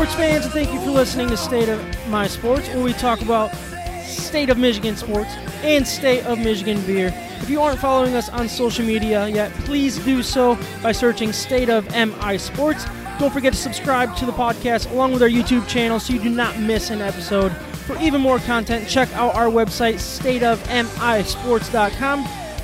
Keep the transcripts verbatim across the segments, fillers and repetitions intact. sports fans, and thank you for listening to State of My Sports, where we talk about State of Michigan sports and State of Michigan beer. If you aren't following us on social media yet, please do so by searching State of M I Sports. Don't forget to subscribe to the podcast along with our YouTube channel so you do not miss an episode. For even more content, check out our website, state of m i sports dot com.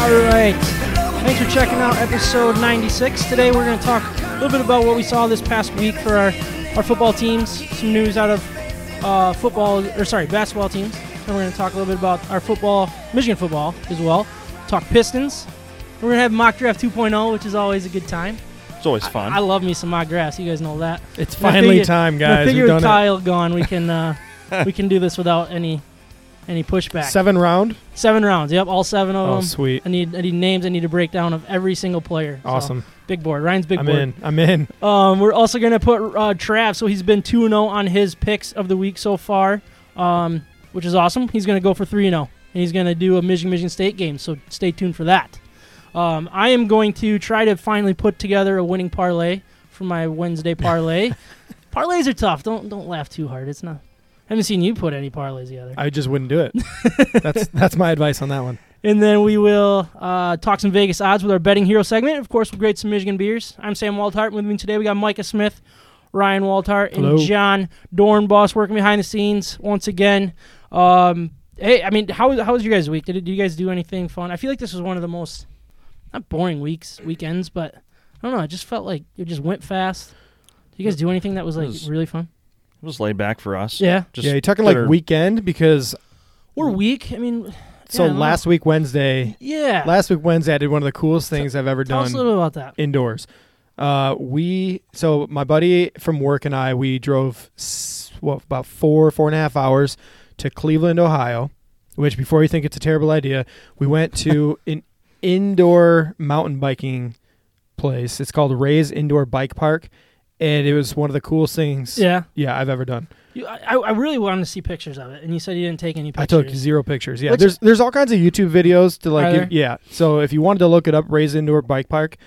All right, thanks for checking out episode ninety-six. Today we're going to talk a little bit about what we saw this past week for our, our football teams, some news out of uh, football, or sorry, basketball teams. And we're going to talk a little bit about our football, Michigan football as well, talk Pistons. We're going to have mock draft two point oh, which is always a good time. It's always fun. I, I love me some mock drafts. You guys know that. It's finally figured, time, guys. I figure with Kyle it. gone, we can, uh, we can do this without any... Any pushback? Seven round? Seven rounds. Yep, all seven of oh, them. Oh, sweet. I need I need names. I need a breakdown of every single player. Awesome. So, big board. Ryan's big I'm board. I'm in. I'm in. Um, we're also going to put uh, Trav, so he's been two and oh on his picks of the week so far, um, which is awesome. He's going to go for three and oh, and he's going to do a Michigan-Michigan State game, so stay tuned for that. Um, I am going to try to finally put together a winning parlay for my Wednesday parlay. Parlays are tough. Don't Don't laugh too hard. It's not. I haven't seen you put any parlays together. I just wouldn't do it. That's that's my advice on that one. And then we will uh, talk some Vegas odds with our Betting Hero segment. Of course, we'll grade some Michigan beers. I'm Sam Waltart. With me today, we got Micah Smith, Ryan Waltart, Hello. and John Dornbos working behind the scenes once again. Um, hey, I mean, how how was your guys' week? Did, did you guys do anything fun? I feel like this was one of the most, not boring weeks, weekends, but I don't know. It just felt like it just went fast. Did you guys do anything that was like really fun? It was laid back for us. Yeah. Just yeah, you're talking like weekend because... We're weak. I mean... So yeah, last week Wednesday... Yeah. Last week Wednesday, I did one of the coolest things so, I've ever tell done. Tell us a little bit about that. Indoors. Uh, we... So my buddy from work and I, we drove what, about four, four and a half hours to Cleveland, Ohio, which before you think it's a terrible idea, we went to an indoor mountain biking place. It's called Ray's Indoor Bike Park. And it was one of the coolest things yeah. yeah, I've ever done. You, I, I really wanted to see pictures of it, and you said you didn't take any pictures. I took zero pictures, yeah. Which there's there's all kinds of YouTube videos to like, give, yeah. So if you wanted to look it up, Ray's Indoor Bike Park,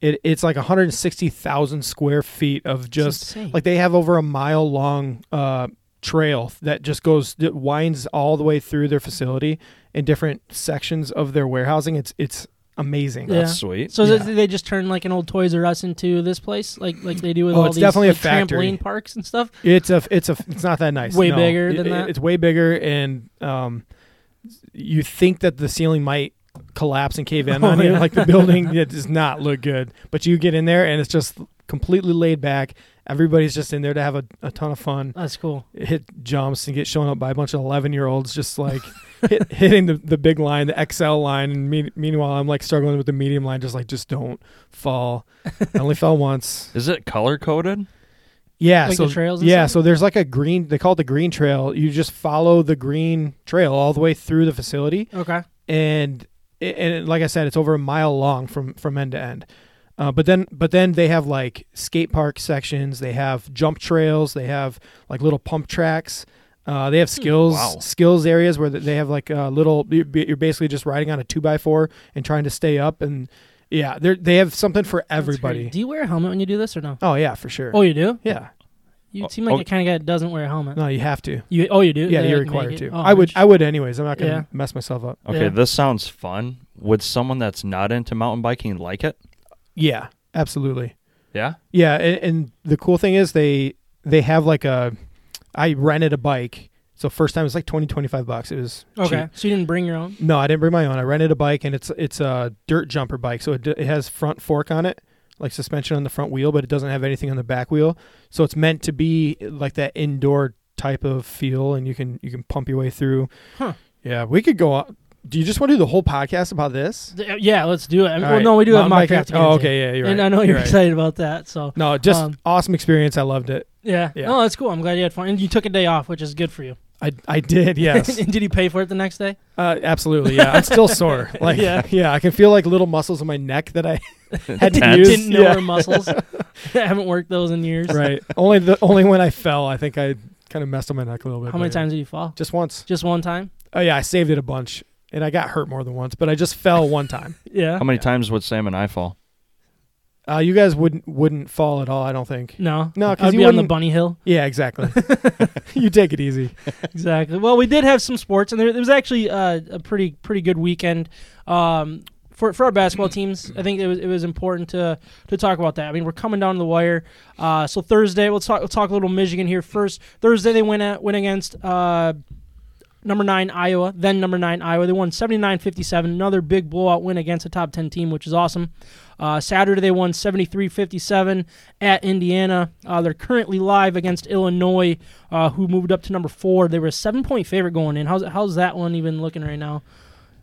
it it's like one hundred sixty thousand square feet of just, like they have over a mile long uh, trail that just goes, that winds all the way through their facility in different sections of their warehousing. It's it's amazing. Yeah. That's sweet. So yeah. they just turn like an old Toys R Us into this place, like like they do with oh, all these definitely like, a factory. Trampoline parks and stuff. It's a it's a it's not that nice. Way no. bigger it, than that. It's way bigger, and um, you think that the ceiling might collapse and cave in oh, on yeah. it. Like the building, it does not look good. But you get in there, and it's just completely laid back. Everybody's just in there to have a, a ton of fun. That's cool. Hit jumps and get shown up by a bunch of eleven-year-olds just like hit, hitting the, the big line, the X L line. And me, meanwhile, I'm like struggling with the medium line, just like, just don't fall. I only fell once. Is it color-coded? Yeah. Like so, the trails and yeah, stuff? So there's like a green, they call it the green trail. You just follow the green trail all the way through the facility. Okay. And and like I said, it's over a mile long from, from end to end. Uh, but then but then they have like skate park sections, they have jump trails, they have like little pump tracks, uh, they have skills wow. skills areas where they have like a little, you're basically just riding on a two by four and trying to stay up. And yeah, they they have something for everybody. Do you wear a helmet when you do this or no? Oh yeah, for sure. Oh, you do? Yeah. You oh, seem like oh, the kind of guy that doesn't wear a helmet. No, you have to. You Oh, you do? Yeah, they you're required to. Oh, I would I would anyways. I'm not going to yeah. mess myself up. Okay, yeah. This sounds fun. Would someone that's not into mountain biking like it? Yeah, absolutely. Yeah? Yeah, and, and the cool thing is they they have like a... I rented a bike. So first time it was like twenty, twenty-five bucks. It was Okay, cheap. So you didn't bring your own? No, I didn't bring my own. I rented a bike, and it's it's a dirt jumper bike. So it, it has front fork on it, like suspension on the front wheel, but it doesn't have anything on the back wheel. So it's meant to be like that indoor type of feel, and you can you can pump your way through. Huh. Yeah, we could go... Do you just want to do the whole podcast about this? The, yeah, let's do it. I mean, well, right. No, we do Mountain have Minecraft. Oh, okay, yeah, you're right. And I know you're, you're excited right. about that. So no, just um, awesome experience. I loved it. Yeah. yeah. No, that's cool. I'm glad you had fun. And you took a day off, which is good for you. I, I did, yes. And did he pay for it the next day? Uh, absolutely, yeah. I'm still sore. Like, yeah. yeah, I can feel like little muscles in my neck that I had to use. Didn't know yeah. were muscles. I haven't worked those in years. Right. Only the only when I fell, I think I kind of messed up my neck a little bit. How many times did you fall? Just once. Just one time? Oh, yeah, I saved it a bunch. And I got hurt more than once, but I just fell one time. yeah. How many yeah. times would Sam and I fall? Uh, you guys wouldn't wouldn't fall at all, I don't think. No? No, because you would be on the bunny hill. Yeah, exactly. You take it easy. Exactly. Well, we did have some sports, and there, there was actually uh, a pretty pretty good weekend um, for for our basketball teams. I think it was it was important to to talk about that. I mean, we're coming down to the wire. Uh, so Thursday, we'll talk we'll talk a little Michigan here first. Thursday, they went at went against. Uh, Number nine, Iowa, then number nine, Iowa. They won seventy-nine fifty-seven, another big blowout win against a top ten team, which is awesome. Uh, Saturday, they won seventy-three fifty-seven at Indiana. Uh, they're currently live against Illinois, uh, who moved up to number four. They were a seven-point favorite going in. How's how's that one even looking right now?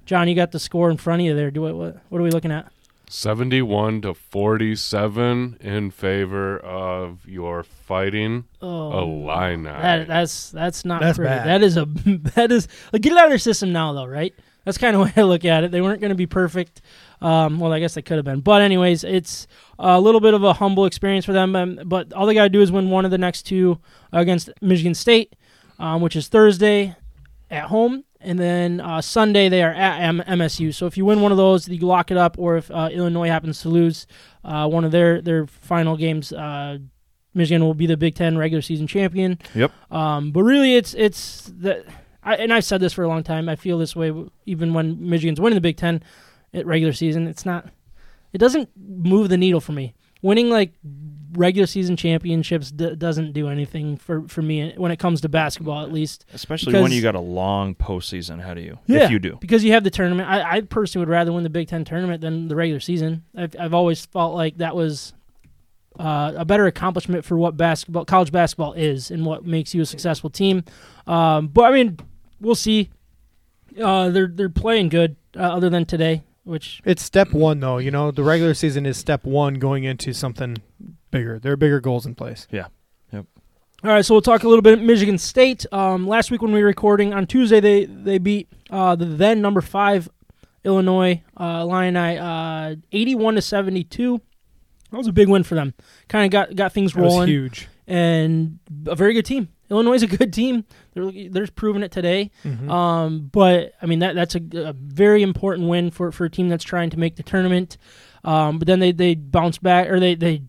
John, you got the score in front of you there. Do it, what, what are we looking at? seventy-one to forty-seven in favor of your Fighting oh, Illini. That, that's that's not that's pretty. Bad. That is a that is like, get it out of your system now though, right? That's kind of the way I look at it. They weren't going to be perfect. Um, well, I guess they could have been, but anyways, it's a little bit of a humble experience for them. Um, but all they got to do is win one of the next two against Michigan State, um, which is Thursday at home. And then uh, Sunday they are at M- MSU. So if you win one of those, you lock it up. Or if uh, Illinois happens to lose uh, one of their, their final games, uh, Michigan will be the Big Ten regular season champion. Yep. Um, but really, it's it's the I, and I've said this for a long time. I feel this way even when Michigan's winning the Big Ten at regular season. It's not. It doesn't move the needle for me. Winning like regular season championships d- doesn't do anything for, for me when it comes to basketball, at least. Especially because, when you got a long postseason ahead of you, yeah, if you do. Because you have the tournament. I, I personally would rather win the Big Ten tournament than the regular season. I've, I've always felt like that was uh, a better accomplishment for what basketball, college basketball is and what makes you a successful team. Um, but, I mean, we'll see. Uh, they're, they're playing good uh, other than today. Which it's step one, though. You know, the regular season is step one going into something bigger. There are bigger goals in place. Yeah. Yep. All right, so we'll talk a little bit about Michigan State. Um, last week when we were recording, on Tuesday, they, they beat uh, the then number five Illinois uh, Illini uh, eighty-one to seventy-two. That was a big win for them. Kind of got, got things rolling. That was huge. And a very good team. Illinois is a good team. They're they're proving it today. Mm-hmm. Um, but, I mean, that that's a, a very important win for, for a team that's trying to make the tournament. Um, but then they, they bounced back, or they, they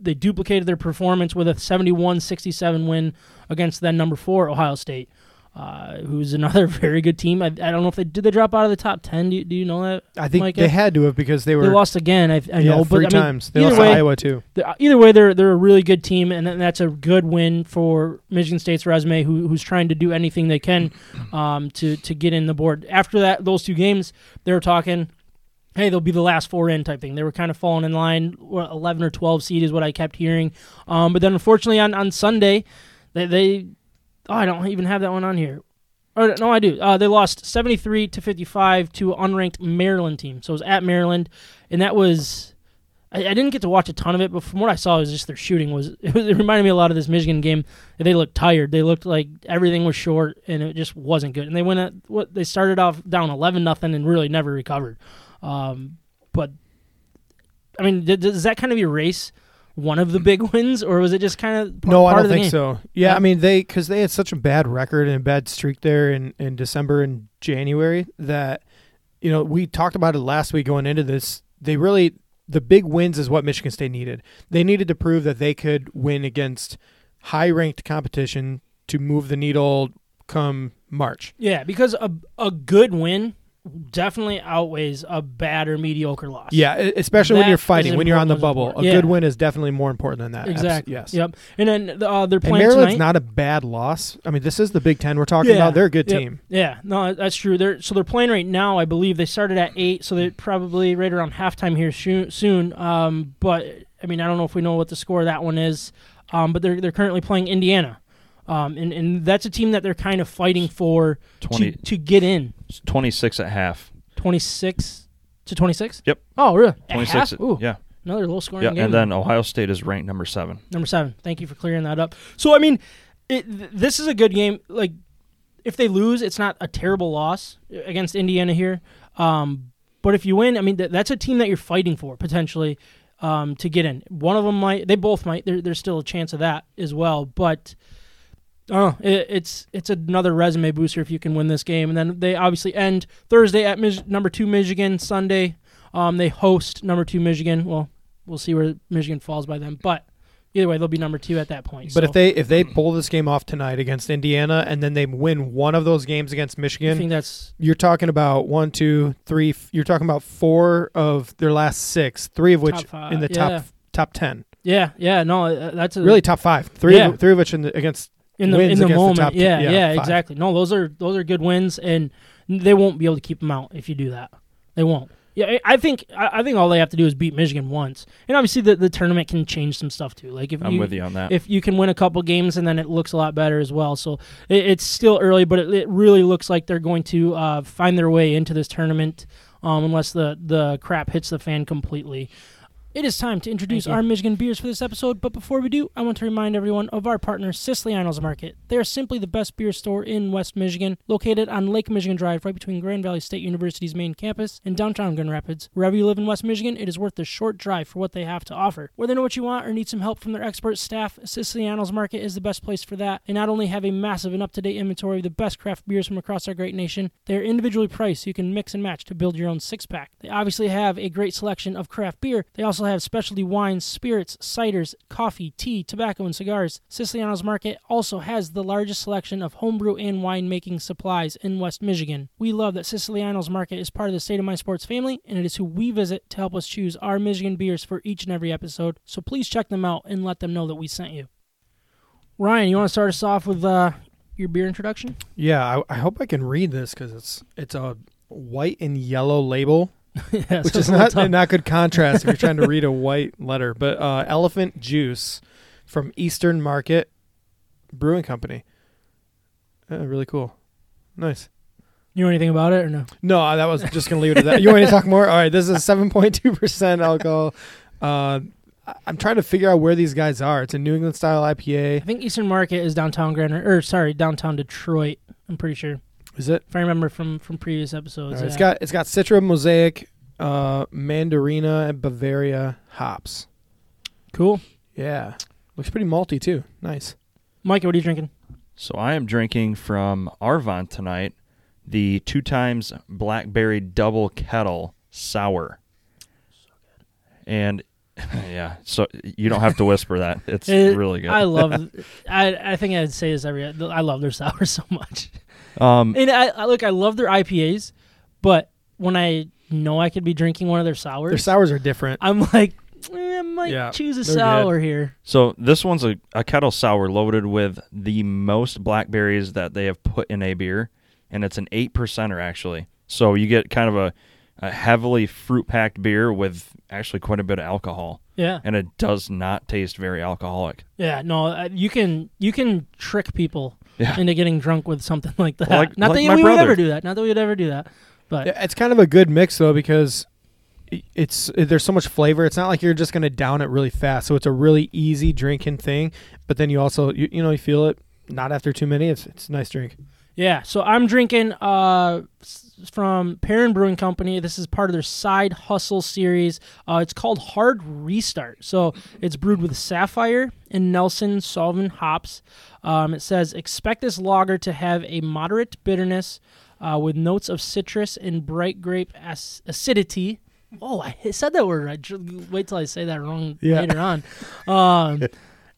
they duplicated their performance with a seventy-one sixty-seven win against then number four, Ohio State, uh, who's another very good team. I, I don't know if they – did they drop out of the top ten? Do you, do you know that, I think Micah? They had to have because they were – They lost again, I, I yeah, know. Three but, times. I mean, they lost way, to Iowa too. Either way, they're they're a really good team, and that's a good win for Michigan State's resume, who, who's trying to do anything they can um, to, to get in the board. After that, those two games, they were talking – hey, they'll be the last four in type thing. They were kind of falling in line. eleven or twelve seed is what I kept hearing. Um, but then, unfortunately, on, on Sunday, they, they – oh, I don't even have that one on here. Or, no, I do. Uh, they lost seventy-three to fifty-five to an unranked Maryland team. So it was at Maryland, and that was – I didn't get to watch a ton of it, but from what I saw, it was just their shooting was – it reminded me a lot of this Michigan game. They looked tired. They looked like everything was short, and it just wasn't good. And they went at – what they started off down eleven nothing and really never recovered. Um, but, I mean, th- does that kind of erase one of the big wins, or was it just kind of p- no, part of the game? No, I don't think so. Yeah, yeah, I mean, they because they had such a bad record and a bad streak there in, in December and January that, you know, we talked about it last week going into this. They really, the big wins is what Michigan State needed. They needed to prove that they could win against high-ranked competition to move the needle come March. Yeah, because a a good win definitely outweighs a bad or mediocre loss. Yeah, especially that when you're fighting, when you're on the bubble. Important. A yeah. good win is definitely more important than that. Exactly. Yes. Yep. And then uh, they're playing and Maryland's tonight. Not a bad loss. I mean, this is the Big Ten we're talking yeah. about. They're a good yep. team. Yeah. No, that's true. They're so they're playing right now. I believe they started at eight, so they're probably right around halftime here soon. Um, but I mean, I don't know if we know what the score of that one is. Um, but they're they're currently playing Indiana. Um, and, and that's a team that they're kind of fighting for twenty, to, to get in. twenty-six at half. twenty-six to twenty-six? Yep. Oh, really? twenty-six At half? At, Ooh. Yeah. Another low scoring yeah, game. And then Ohio State is ranked number seven. Number seven. Thank you for clearing that up. So, I mean, it, th- this is a good game. Like, if they lose, it's not a terrible loss against Indiana here. Um, but if you win, I mean, th- that's a team that you're fighting for, potentially, um, to get in. One of them might. They both might. There, there's still a chance of that as well. But... Oh, it, it's it's another resume booster if you can win this game. And then they obviously end Thursday at Mich- number two Michigan. Sunday, um, they host number two Michigan. Well, we'll see where Michigan falls by then. But either way, they'll be number two at that point. But so. if they if they pull this game off tonight against Indiana and then they win one of those games against Michigan, I think that's you're talking about one, two, three. F- you're talking about four of their last six, three of which in the yeah. top top ten. Yeah, yeah, no, that's a, really top five. Three, yeah. of, three of which in the, against. In the in the moment, the yeah, two, yeah, yeah, five. exactly. No, those are those are good wins, and they won't be able to keep them out if you do that. They won't. Yeah, I think I, I think all they have to do is beat Michigan once, and obviously the, the tournament can change some stuff too. Like if I'm you, with you on that, if you can win a couple games, and then it looks a lot better as well. So it, it's still early, but it, it really looks like they're going to uh, find their way into this tournament, um, unless the the crap hits the fan completely. It is time to introduce our Michigan beers for this episode, but before we do, I want to remind everyone of our partner, Siciliano's Market. They are simply the best beer store in West Michigan, located on Lake Michigan Drive, right between Grand Valley State University's main campus and downtown Grand Rapids. Wherever you live in West Michigan, it is worth the short drive for what they have to offer. Whether you know what you want or need some help from their expert staff, Siciliano's Market is the best place for that. They not only have a massive and up-to-date inventory of the best craft beers from across our great nation, they are individually priced so you can mix and match to build your own six-pack. They obviously have a great selection of craft beer. They also have specialty wines, spirits, ciders, coffee, tea, tobacco, and cigars. Siciliano's Market also has the largest selection of homebrew and winemaking supplies in West Michigan. We love that Siciliano's Market is part of the State of My Sports family, and it is who we visit to help us choose our Michigan beers for each and every episode, so please check them out and let them know that we sent you. Ryan, you want to start us off with uh, your beer introduction? Yeah, I, I hope I can read this because it's, it's a white and yellow label. yeah, which is not not good contrast if you're trying to read a white letter. But uh, Elephant Juice from Eastern Market Brewing Company. Uh, really cool. Nice. You know anything about it or no? No, I, that was just going to leave it at that. You want to talk more? All right, this is seven point two percent alcohol. Uh, I'm trying to figure out where these guys are. It's a New England style I P A. I think Eastern Market is downtown Grand or sorry, downtown Detroit. I'm pretty sure. Is it? If I remember from, from previous episodes. Right, yeah. It's got it's got Citra, Mosaic, uh, Mandarina, and Bavaria hops. Cool. Yeah. Looks pretty malty, too. Nice. Micah, what are you drinking? So I am drinking from Arvon tonight, the two times Blackberry Double Kettle Sour. So good. And... yeah, so you don't have to whisper that. It's it, really good. I love I I think I'd say this every I love their sour so much. Um, and I, I look I love their I P As, but when I know I could be drinking one of their sours. Their sours are different. I'm like eh, I might yeah, choose a sour good. here. So this one's a, a kettle sour loaded with the most blackberries that they have put in a beer, and it's an eight percenter actually. So you get kind of a A heavily fruit-packed beer with actually quite a bit of alcohol. Yeah. And it does not taste very alcoholic. Yeah, no, you can you can trick people yeah. into getting drunk with something like that. Well, like, not like that we brother. would ever do that. Not that we would ever do that. But it's kind of a good mix, though, because it's there's so much flavor. It's not like you're just going to down it really fast. So it's a really easy drinking thing. But then you also, you, you know, you feel it not after too many. It's, it's a nice drink. Yeah, so I'm drinking uh, from Perrin Brewing Company. This is part of their Side Hustle series. Uh, it's called Hard Restart. So it's brewed with Sapphire and Nelson solvent hops. Um, it says, expect this lager to have a moderate bitterness uh, with notes of citrus and bright grape ac- acidity. Oh, I said that word right. Wait till I say that wrong yeah. later on. Um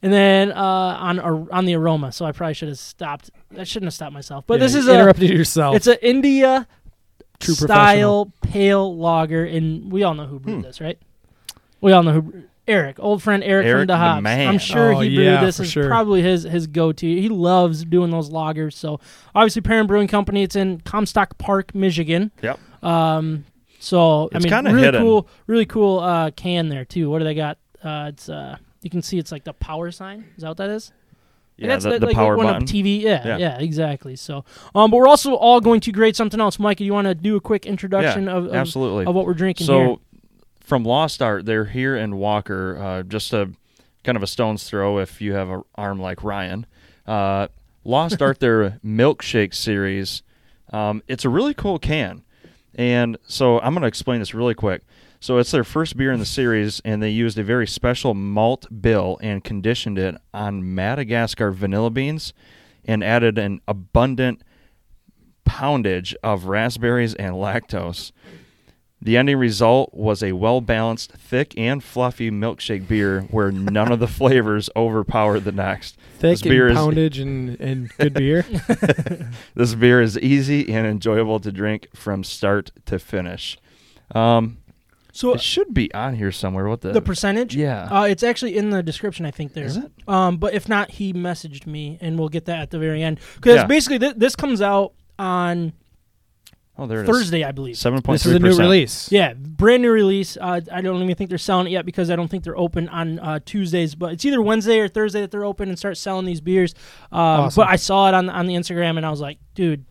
And then uh, on uh, on the aroma, so I probably should have stopped. I shouldn't have stopped myself. But yeah, this is interrupted a, yourself. It's an India True style pale lager, and we all know who brewed hmm. this, right? We all know who brewed Eric, old friend Eric, Eric from the Hops. Man. I'm sure oh, he brewed yeah, this. It's sure. probably his his go to. He loves doing those lagers. So obviously, Perrin Brewing Company. It's in Comstock Park, Michigan. Yep. Um. So it's I mean, really hidden. cool, really cool uh, can there too. What do they got? Uh, it's uh. You can see it's like the power sign. Is that what that is? Yeah, and that's the, the like power one button. Of T V. Yeah, yeah, yeah, exactly. So, um, but we're also all going to grade something else. Mike, you want to do a quick introduction yeah, of, of absolutely of what we're drinking? So, here? From Lost Art, they're here in Walker, uh, just a kind of a stone's throw if you have an arm like Ryan. Uh, Lost Art, their milkshake series. Um, it's a really cool can, and so I'm going to explain this really quick. So it's their first beer in the series, and they used a very special malt bill and conditioned it on Madagascar vanilla beans and added an abundant poundage of raspberries and lactose. The ending result was a well-balanced, thick, and fluffy milkshake beer where none of the flavors overpower the next. Thick beer and poundage is, and, and good beer. This beer is easy and enjoyable to drink from start to finish. Um So it should be on here somewhere. What the the percentage? Yeah, uh, it's actually in the description. I think there is it. Um, but if not, he messaged me, and we'll get that at the very end because yeah. basically th- this comes out on oh there it Thursday, is. I believe. Seven point three percent. This is a new release. Yeah, brand new release. Uh, I don't even think they're selling it yet because I don't think they're open on uh, Tuesdays. But it's either Wednesday or Thursday that they're open and start selling these beers. Um, awesome. But I saw it on on the Instagram, and I was like, dude.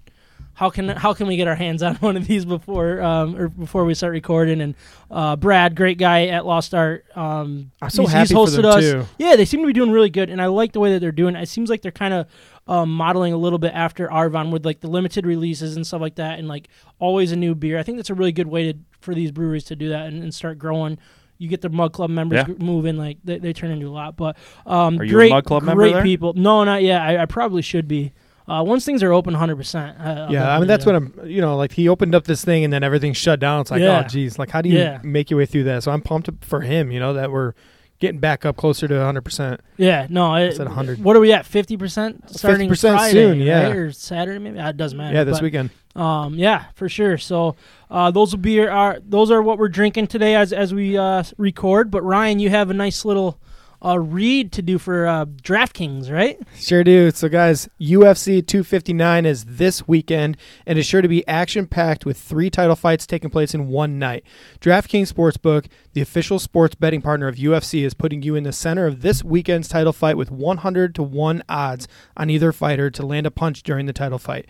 How can how can we get our hands on one of these before um, or before we start recording? And uh, Brad, great guy at Lost Art, um, I'm so he's, happy he's hosted for them us. Too. Yeah, they seem to be doing really good, and I like the way that they're doing it. It seems like they're kind of um, modeling a little bit after Arvon with like the limited releases and stuff like that, and like always a new beer. I think that's a really good way to, for these breweries to do that and, and start growing. You get the Mug Club members yeah. moving, like they, they turn into a lot. But um, are you great, a Mug Club member? Great there? People. No, not yet. I, I probably should be. Uh, once things are open one hundred percent. Uh, yeah, I mean, that's what I'm, you know, like he opened up this thing and then everything's shut down. It's like, yeah. oh, geez, like how do you yeah. make your way through that? So I'm pumped for him, you know, that we're getting back up closer to one hundred percent. Yeah, no. It's at one hundred. What are we at, fifty percent starting fifty percent Friday, soon, yeah. Right? Or Saturday maybe? It doesn't matter. Yeah, this but, weekend. Um, yeah, for sure. So uh, those will be our, those are what we're drinking today as, as we uh, record. But Ryan, you have a nice little... a read to do for uh, DraftKings, right? Sure do. So, guys, U F C two fifty-nine is this weekend and is sure to be action-packed with three title fights taking place in one night. DraftKings Sportsbook, the official sports betting partner of U F C, is putting you in the center of this weekend's title fight with one hundred to one odds on either fighter to land a punch during the title fight.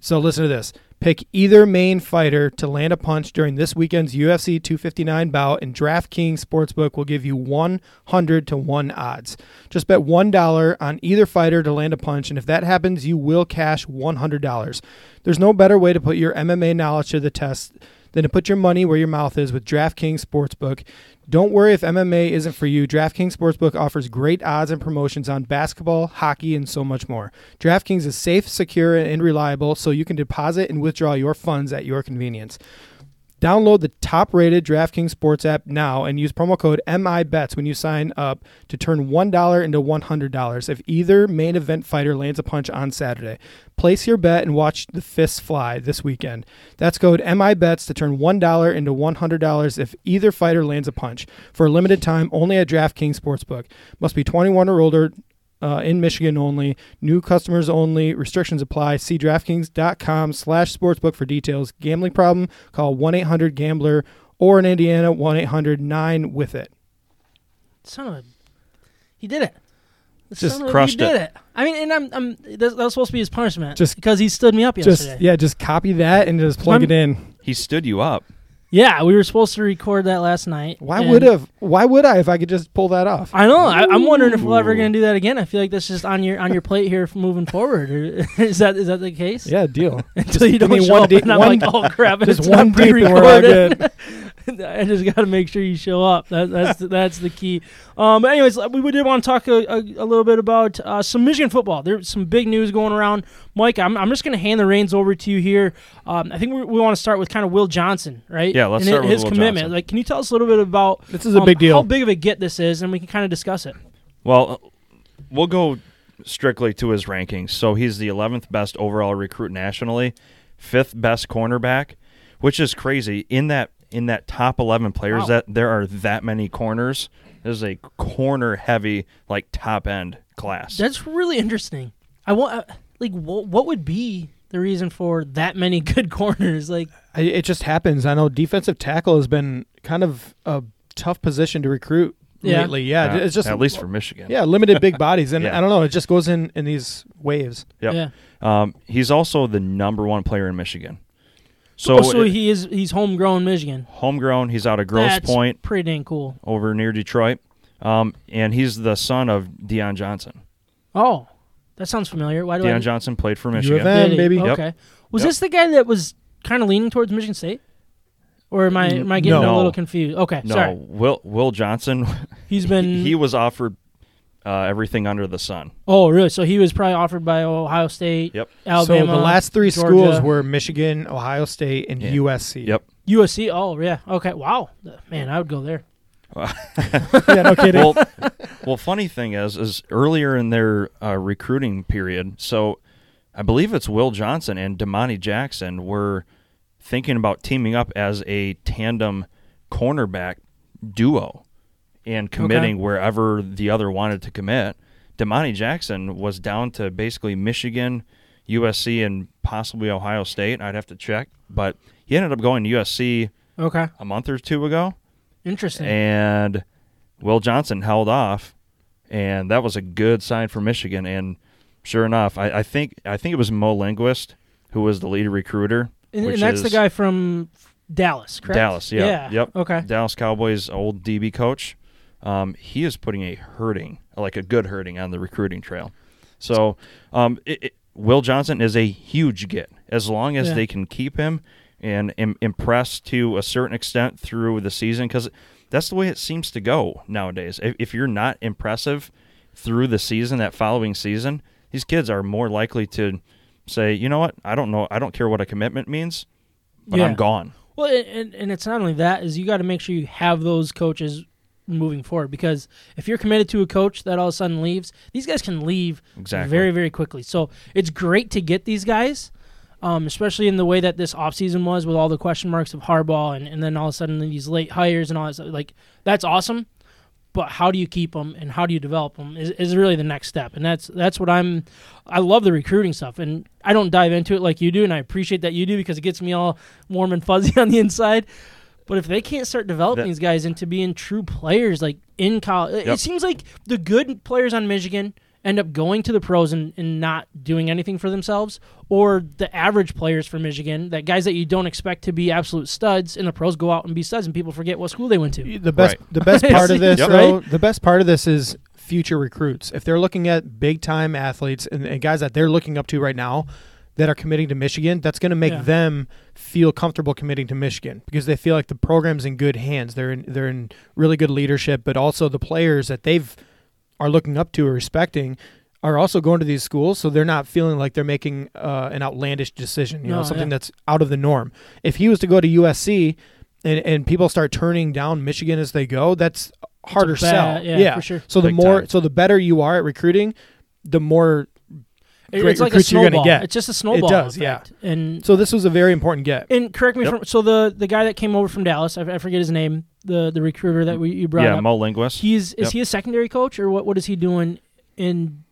So, listen to this. Pick either main fighter to land a punch during this weekend's U F C two fifty-nine bout, and DraftKings Sportsbook will give you one hundred to one odds. Just bet one dollar on either fighter to land a punch, and if that happens, you will cash one hundred dollars. There's no better way to put your M M A knowledge to the test than to put your money where your mouth is with DraftKings Sportsbook. Don't worry if M M A isn't for you. DraftKings Sportsbook offers great odds and promotions on basketball, hockey, and so much more. DraftKings is safe, secure, and reliable, so you can deposit and withdraw your funds at your convenience. Download the top-rated DraftKings Sports app now and use promo code MIBETS when you sign up to turn one dollar into one hundred dollars if either main event fighter lands a punch on Saturday. Place your bet and watch the fists fly this weekend. That's code MIBETS to turn one dollar into one hundred dollars if either fighter lands a punch. For a limited time, only at DraftKings Sportsbook. Must be twenty-one or older. Uh, in Michigan only. New customers only. Restrictions apply. See DraftKings.com slash sportsbook for details. Gambling problem? Call one eight hundred gambler or in Indiana, one eight hundred nine with it. Son of a... He did it. The just crushed he did it. it. I mean, and I'm, I'm, that was supposed to be his punishment just, because he stood me up yesterday. Just, yeah, just copy that and just plug I'm, it in. He stood you up. Yeah, we were supposed to record that last night. Why would have? Why would I if I could just pull that off? I know. I, I'm wondering if we're ever going to do that again. I feel like that's just on your on your plate here for moving forward. Is that is that the case? Yeah, deal. Until you don't show one up, deep, and I'm one, like, oh crap, just it's one pre-recorded. I just got to make sure you show up. That, that's the, that's the key. Um, but anyways, we, we did want to talk a, a, a little bit about uh, some Michigan football. There's some big news going around. Mike, I'm I'm just going to hand the reins over to you here. Um, I think we, we want to start with kind of Will Johnson, right? Yeah, let's and start his, with his Will commitment. Johnson. Like, can you tell us a little bit about this is a um, big deal. How big of a get this is, and we can kind of discuss it. Well, we'll go strictly to his rankings. So he's the eleventh best overall recruit nationally, fifth best cornerback, which is crazy. In that. In that top eleven players, wow. that there are that many corners. This is a corner-heavy, like top-end class. That's really interesting. I want, like, what, what would be the reason for that many good corners? Like, I, it just happens. I know defensive tackle has been kind of a tough position to recruit yeah. lately. Yeah, yeah. It's just at least for Michigan. Yeah, limited big bodies, and yeah. I don't know. It just goes in in these waves. Yep. Yeah. Um, he's also the number one player in Michigan. So, oh, so it, he is. He's homegrown Michigan. Homegrown. He's out of Grosse That's Pointe. Pretty dang cool. Over near Detroit, um, and he's the son of Deion Johnson. Oh, that sounds familiar. Why do Deion I... Johnson played for Michigan? U of M, baby. Yep. Okay. Was yep. this the guy that was kind of leaning towards Michigan State? Or am I am I getting no. a little confused? Okay, no. sorry. No, Will Will Johnson. He's been. He, he was offered uh, everything under the sun. Oh, really? So he was probably offered by Ohio State. Yep. Alabama. So the last three Georgia. schools were Michigan, Ohio State, and yeah. U S C. Yep. U S C. Oh, yeah. Okay. Wow. Man, I would go there. Yeah, no kidding. Well, well, funny thing is, is earlier in their uh, recruiting period, so I believe it's Will Johnson and Damani Jackson were thinking about teaming up as a tandem cornerback duo and committing okay. wherever the other wanted to commit. Damani Jackson was down to basically Michigan, U S C, and possibly Ohio State. I'd have to check. But he ended up going to U S C okay. a month or two ago. Interesting. And Will Johnson held off, and that was a good sign for Michigan. And sure enough, I, I think I think it was Mo Linguist who was the lead recruiter. And, and that's the guy from Dallas, correct? Dallas, yeah. yeah. Yep. Okay. Dallas Cowboys old D B coach. Um, he is putting a hurting, like a good hurting, on the recruiting trail. So um, it, it, Will Johnson is a huge get. As long as yeah. they can keep him and im- impress to a certain extent through the season, because that's the way it seems to go nowadays. If, if you're not impressive through the season, that following season, these kids are more likely to – say, you know what, I don't know, I don't care what a commitment means, but yeah. I'm gone. Well, and, and it's not only that, is you got to make sure you have those coaches moving forward, because if you're committed to a coach that all of a sudden leaves, these guys can leave exactly. very, very quickly. So it's great to get these guys, um, especially in the way that this offseason was with all the question marks of Harbaugh and, and then all of a sudden these late hires and all that stuff. Like, that's awesome, but how do you keep them and how do you develop them is, is really the next step. And that's that's what I'm – I love the recruiting stuff, and I don't dive into it like you do, and I appreciate that you do because it gets me all warm and fuzzy on the inside. But if they can't start developing that, these guys into being true players, like in college, yep. it seems like the good players on Michigan end up going to the pros and, and not doing anything for themselves, or the average players for Michigan, that guys that you don't expect to be absolute studs, and the pros go out and be studs, and people forget what school they went to. The best, right. the best part of this, yep. though, the best part of this is future recruits. If they're looking at big time athletes and, and guys that they're looking up to right now that are committing to Michigan, that's going to make yeah. them feel comfortable committing to Michigan because they feel like the program's in good hands. They're in, they're in really good leadership, but also the players that they've are looking up to or respecting are also going to these schools, so they're not feeling like they're making uh, an outlandish decision, you no, know, something yeah. that's out of the norm. If he was to go to U S C and, and people start turning down Michigan as they go, that's harder bad, sell. Yeah, yeah. For sure. So Big the more, time. so the better you are at recruiting, the more it, great it's like recruits a you're going to get. It's just a snowball. It does, effect. yeah. And so this was a very important get. And correct me, yep. from, so the the guy that came over from Dallas, I, I forget his name. The the recruiter that we, you brought yeah, up. Yeah, Mo Linguist. He's, is yep. he a secondary coach, or what, what is he doing in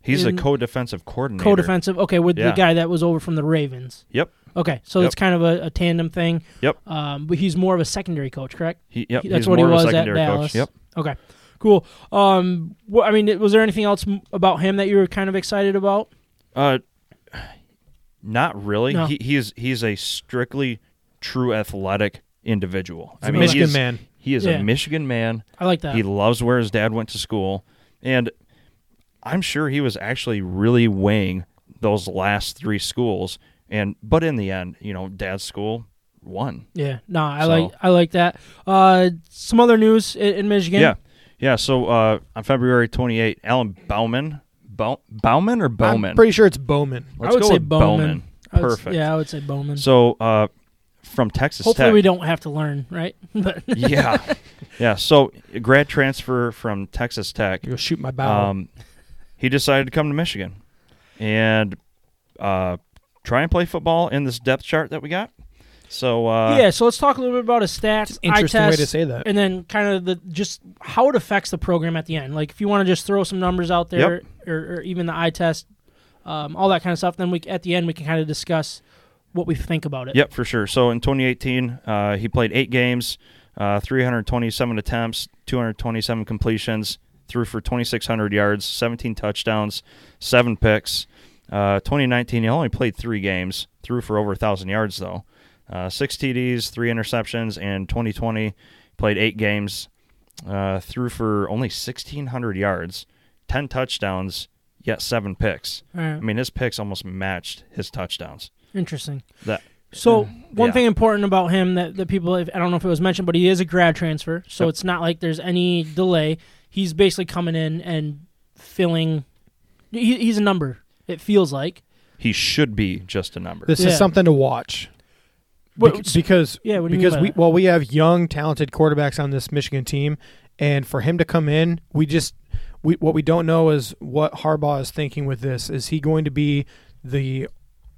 He's in, a co-defensive coordinator. Co-defensive, okay, with yeah. the guy that was over from the Ravens. Yep. Okay, so yep. it's kind of a, a tandem thing. Yep. Um, but he's more of a secondary coach, correct? He, yep, he, that's he's what more he was of a secondary at Dallas. Coach. Yep. Okay, cool. Um, well, I mean, was there anything else about him that you were kind of excited about? Uh, Not really. No. He, he's, he's a strictly true athletic individual. He's I mean, a Michigan he is, man. He is yeah. a Michigan man. I like that. He loves where his dad went to school, and I'm sure he was actually really weighing those last three schools. And but in the end, you know, dad's school won. Yeah. No, I so, like I like that. Uh, some other news in, in Michigan. Yeah, yeah. So uh, on February twenty-eighth, Alan Bowman, Bow, Bowman or Bowman? I'm pretty sure it's Bowman. Let's I would go say with Bowman. Bowman. Perfect. I would, yeah, I would say Bowman. So. Uh, From Texas Hopefully Tech. Hopefully we don't have to learn, right? But yeah. Yeah, so grad transfer from Texas Tech. You'll shoot my bow. Um, he decided to come to Michigan and uh, try and play football in this depth chart that we got. So uh, Yeah, so let's talk a little bit about his stats, interesting eye test, way to say that. And then kind of the just how it affects the program at the end. Like if you want to just throw some numbers out there, yep. or, or even the eye test, um, all that kind of stuff, then we at the end we can kind of discuss – what we think about it. Yep, for sure. So in twenty eighteen, uh, he played eight games, uh, three hundred twenty-seven attempts, two hundred twenty-seven completions, threw for twenty-six hundred yards, seventeen touchdowns, seven picks. Uh, twenty nineteen, he only played three games, threw for over one thousand yards, though. Uh, six T Ds, three interceptions, and twenty twenty played eight games, uh, threw for only sixteen hundred yards, ten touchdowns, yet seven picks. Right. I mean, his picks almost matched his touchdowns. Interesting. That, so uh, one yeah. thing important about him that, that people, I don't know if it was mentioned, but he is a grad transfer, so yep. it's not like there's any delay. He's basically coming in and filling he, – he's a number, it feels like. He should be just a number. This yeah. is something to watch. Because, because yeah, because we that? well we have young talented quarterbacks on this Michigan team, and for him to come in, we just we what we don't know is what Harbaugh is thinking with this. Is he going to be the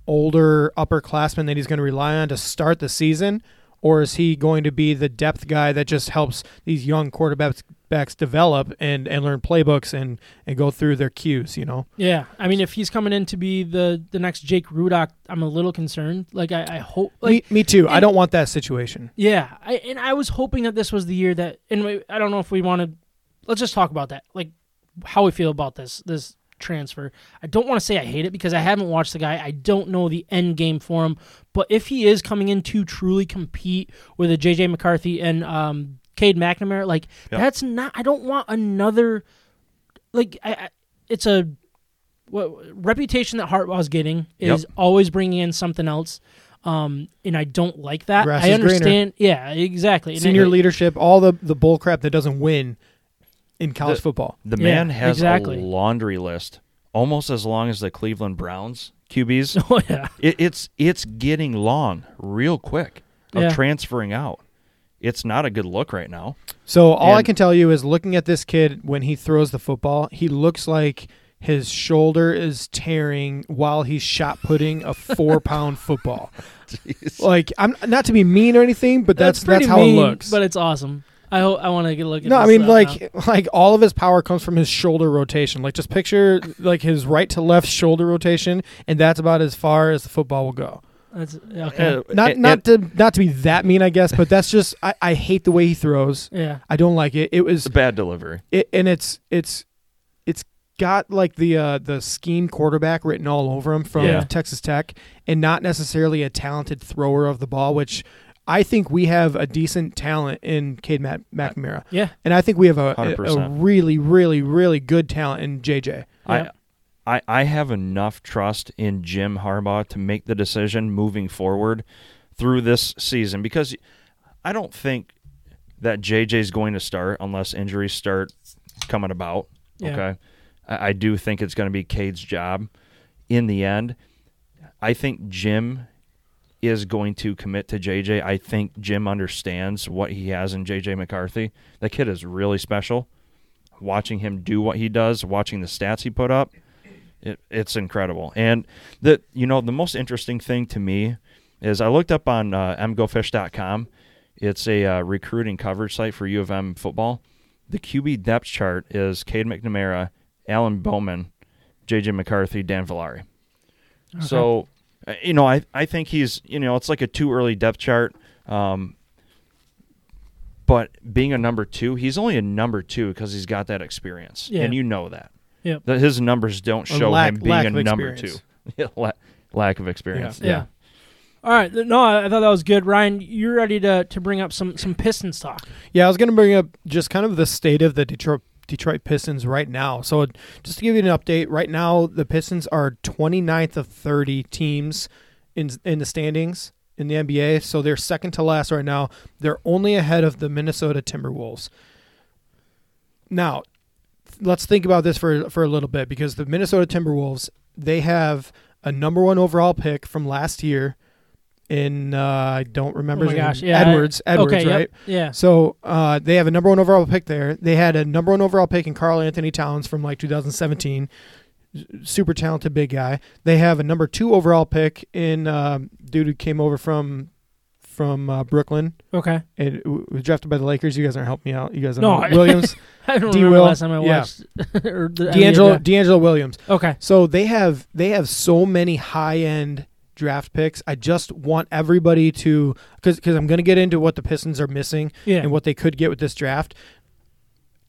older upperclassman that he's going to rely on to start the season, or is he going to be the depth guy that just helps these young quarterbacks develop and, and learn playbooks and, and go through their cues? You know. Yeah, I mean, if he's coming in to be the, the next Jake Rudock, I'm a little concerned. Like I, I hope. Like, me, me too. And I don't want that situation. Yeah, I, and I was hoping that this was the year that. And we, I don't know if we want to. Let's just talk about that. Like how we feel about this this transfer. I don't want to say I hate it because I haven't watched the guy. I don't know the end game for him. But if he is coming in to truly compete with a J J McCarthy and um, Cade McNamara, like yep. that's not. I don't want another. Like I, I, it's a what, reputation that Hartwell's getting is yep. always bringing in something else, um, and I don't like that. Grass I understand. Greener. Yeah, exactly. Senior I, leadership, all the the bull crap that doesn't win in college the, football. The yeah, man has exactly. a laundry list almost as long as the Cleveland Browns Q Bs. Oh yeah, it, it's it's getting long real quick of yeah. transferring out. It's not a good look right now. So all and I can tell you is looking at this kid when he throws the football, he looks like his shoulder is tearing while he's shot putting a four-pound football. Jeez. Like, I'm not to be mean or anything, but that's that's, that's how mean, it looks. But it's awesome. I hope, I want to get a look at. No, I mean like now. like all of his power comes from his shoulder rotation. Like just picture like his right to left shoulder rotation, and that's about as far as the football will go. That's, okay. Not it, not it, to not to be that mean, I guess, but that's just I, I hate the way he throws. Yeah, I don't like it. It was a bad delivery. It, and it's it's it's got like the uh, the scheme quarterback written all over him from yeah. Texas Tech, and not necessarily a talented thrower of the ball, which I think we have a decent talent in Cade Mac- McNamara. Yeah, and I think we have a, a, a really really really good talent in J J. Yeah. I, I, I have enough trust in Jim Harbaugh to make the decision moving forward through this season, because I don't think that J J's going to start unless injuries start coming about. Yeah. Okay, I, I do think it's going to be Cade's job in the end. I think Jim is going to commit to J J. I think Jim understands what he has in J J McCarthy. That kid is really special. Watching him do what he does, watching the stats he put up, It, it's incredible. And the, you know, the most interesting thing to me is I looked up on uh, m go fish dot com. It's a uh, recruiting coverage site for U of M football. The Q B depth chart is Cade McNamara, Alan Bowman, J J McCarthy, Dan Villari. Okay. So, you know, I, I think he's, you know, it's like a too early depth chart. Um, but being a number two, he's only a number two because he's got that experience. Yeah. And you know that. Yep. His numbers don't show lack, him being a number experience. two. lack, lack of experience. Yeah. yeah. yeah. All right. No, I, I thought that was good. Ryan, you're ready to, to bring up some, some Pistons talk. Yeah, I was going to bring up just kind of the state of the Detroit Detroit Pistons right now. So just to give you an update, right now the Pistons are twenty-ninth of thirty teams in in the standings in the N B A. So they're second to last right now. They're only ahead of the Minnesota Timberwolves. Now, let's think about this for for a little bit, because the Minnesota Timberwolves, they have a number one overall pick from last year in, uh, I don't remember. Oh my gosh, yeah, Edwards, I, Edwards, okay, right? Yep, yeah. So uh, they have a number one overall pick there. They had a number one overall pick in Karl Anthony Towns from like two thousand seventeen. Super talented big guy. They have a number two overall pick in uh, dude who came over from from uh, Brooklyn. Okay. And w- was drafted by the Lakers. You guys aren't helping me out. You guys don't know. No, Williams. I don't remember last time I watched. Yeah. or the, D'Angelo, I mean, yeah. D'Angelo Williams. Okay. So they have they have so many high-end draft picks. I just want everybody to, because because I'm going to get into what the Pistons are missing yeah. and what they could get with this draft.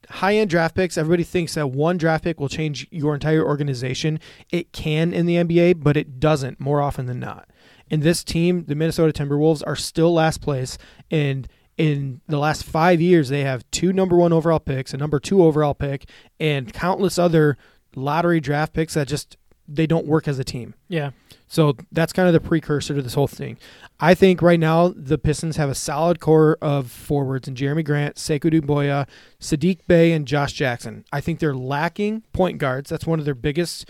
High-end draft picks, everybody thinks that one draft pick will change your entire organization. It can in the N B A, but it doesn't more often than not. And this team, the Minnesota Timberwolves, are still last place. And in the last five years, they have two number one overall picks, a number two overall pick, and countless other lottery draft picks that just, they don't work as a team. Yeah. So that's kind of the precursor to this whole thing. I think right now the Pistons have a solid core of forwards in Jeremy Grant, Sekou Doumbouya, Sadiq Bey, and Josh Jackson. I think they're lacking point guards. That's one of their biggest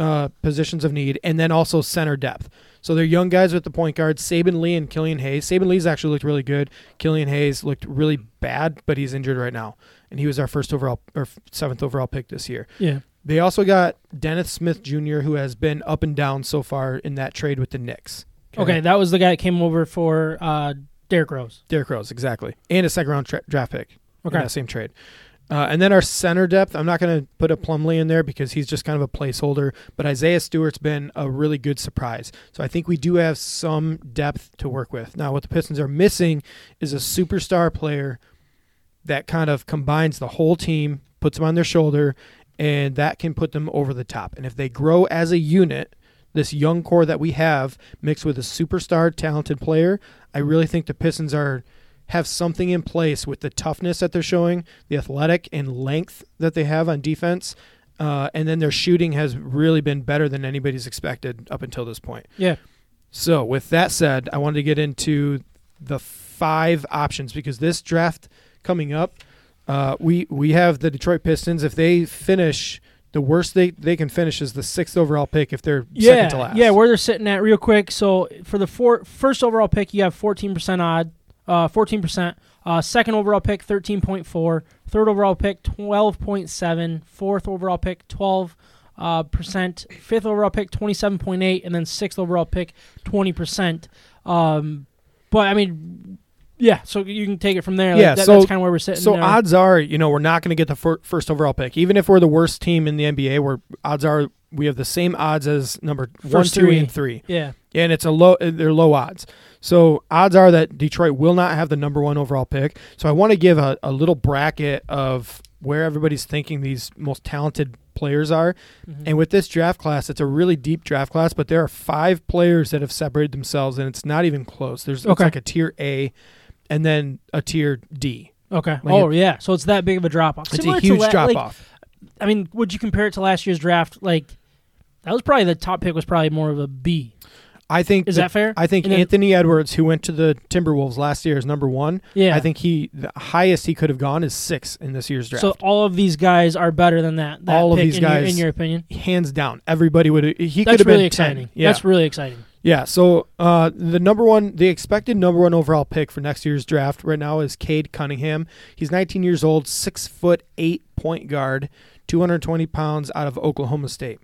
uh, positions of need. And then also center depth. So they're young guys with the point guards, Sabin Lee and Killian Hayes. Sabin Lee's actually looked really good. Killian Hayes looked really bad, but he's injured right now. And he was our first overall or seventh overall pick this year. Yeah. They also got Dennis Smith Junior, who has been up and down so far in that trade with the Knicks. Okay, okay that was the guy that came over for uh, Derrick Rose. Derrick Rose, exactly. And a second-round tra- draft pick okay. in that same trade. Uh, and then our center depth, I'm not going to put a Plumlee in there because he's just kind of a placeholder, but Isaiah Stewart's been a really good surprise. So I think we do have some depth to work with. Now, what the Pistons are missing is a superstar player that kind of combines the whole team, puts them on their shoulder, and that can put them over the top. And if they grow as a unit, this young core that we have mixed with a superstar talented player, I really think the Pistons are have something in place with the toughness that they're showing, the athletic and length that they have on defense, uh, and then their shooting has really been better than anybody's expected up until this point. Yeah. So with that said, I wanted to get into the five options because this draft coming up, Uh, we, we have the Detroit Pistons. If they finish, the worst they, they can finish is the sixth overall pick if they're yeah, second to last. Yeah, where they're sitting at real quick. So for the four, first overall pick, you have fourteen percent odd, uh, fourteen percent. Uh, second overall pick, thirteen point four. Third overall pick, twelve point seven. Fourth overall pick, twelve percent. Uh, percent. Fifth overall pick, twenty-seven point eight. And then sixth overall pick, twenty percent. Um, but, I mean... Yeah, so you can take it from there. Yeah, like that, so, that's kind of where we're sitting. So there. Odds are, you know, we're not going to get the fir- first overall pick, even if we're the worst team in the N B A. We're odds are we have the same odds as number first one, three. two, and three. Yeah, and it's a low. They're low odds. So odds are that Detroit will not have the number one overall pick. So I want to give a, a little bracket of where everybody's thinking these most talented players are. Mm-hmm. And with this draft class, it's a really deep draft class, but there are five players that have separated themselves, and it's not even close. There's okay. It's like a tier A. And then a tier D. Okay. Like oh, it, yeah. So it's that big of a drop-off. It's Similar a huge la- drop-off. Like, I mean, would you compare it to last year's draft? Like, that was probably the top pick was probably more of a B. I think. Is the, that fair? I think and Anthony then, Edwards, who went to the Timberwolves last year, is number one. Yeah. I think he the highest he could have gone is six in this year's draft. So all of these guys are better than that. that all pick, of these in guys, your, in your opinion, hands down, everybody would. He could have really been exciting. ten. Yeah. That's really exciting. Yeah, so uh, the number one, the expected number one overall pick for next year's draft right now is Cade Cunningham. He's nineteen years old, six foot eight point guard, two hundred twenty pounds out of Oklahoma State.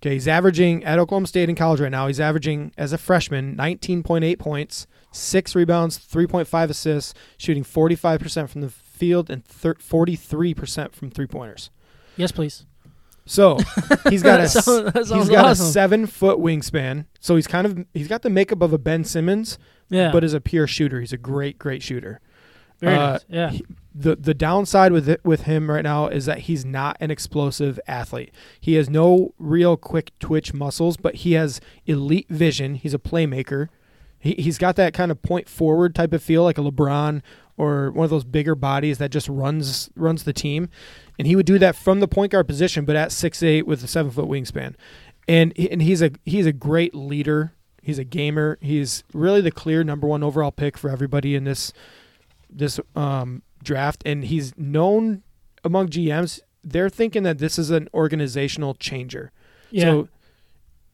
Okay, he's averaging at Oklahoma State in college right now. He's averaging as a freshman nineteen point eight points, six rebounds, three point five assists, shooting forty-five percent from the field and thir- forty-three percent from three pointers. Yes, please. So he's got a sounds, he's got awesome. a seven foot wingspan. So he's kind of he's got the makeup of a Ben Simmons, yeah. but is a pure shooter. He's a great great shooter. Very uh, nice. Yeah. He, the the downside with it, with him right now is that he's not an explosive athlete. He has no real quick twitch muscles, but he has elite vision. He's a playmaker. He he's got that kind of point forward type of feel, like a LeBron or one of those bigger bodies that just runs runs the team. And he would do that from the point guard position, but at six eight with a seven foot wingspan. And and he's a he's a great leader. He's a gamer. He's really the clear number one overall pick for everybody in this this um, draft. And he's known among G Ms. They're thinking that this is an organizational changer. Yeah. So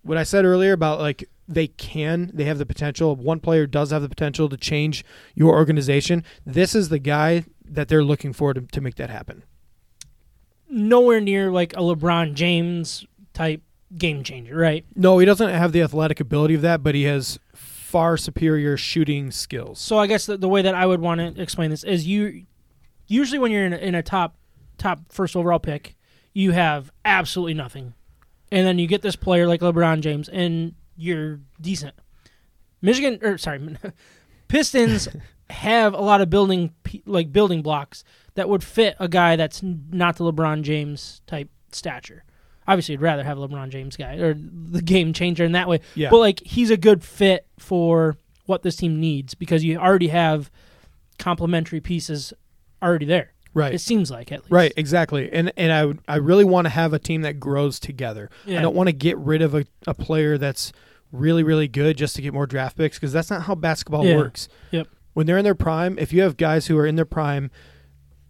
what I said earlier about like they can, they have the potential. One player does have the potential to change your organization. This is the guy that they're looking for to, to make that happen. Nowhere near like a LeBron James type game changer, right? No, he doesn't have the athletic ability of that, but he has far superior shooting skills. So I guess the, the way that I would want to explain this is you usually when you're in a, in a top top first overall pick, you have absolutely nothing. And then you get this player like LeBron James, and you're decent. Michigan, or sorry, Pistons have a lot of building like building blocks that would fit a guy that's not the LeBron James type stature. Obviously, I'd rather have a LeBron James guy or the game changer in that way. Yeah. But like, he's a good fit for what this team needs because you already have complementary pieces already there. Right. It seems like, at least. Right, exactly. And and I would, I really want to have a team that grows together. Yeah. I don't want to get rid of a, a player that's really, really good just to get more draft picks because that's not how basketball yeah. works. Yep. When they're in their prime, if you have guys who are in their prime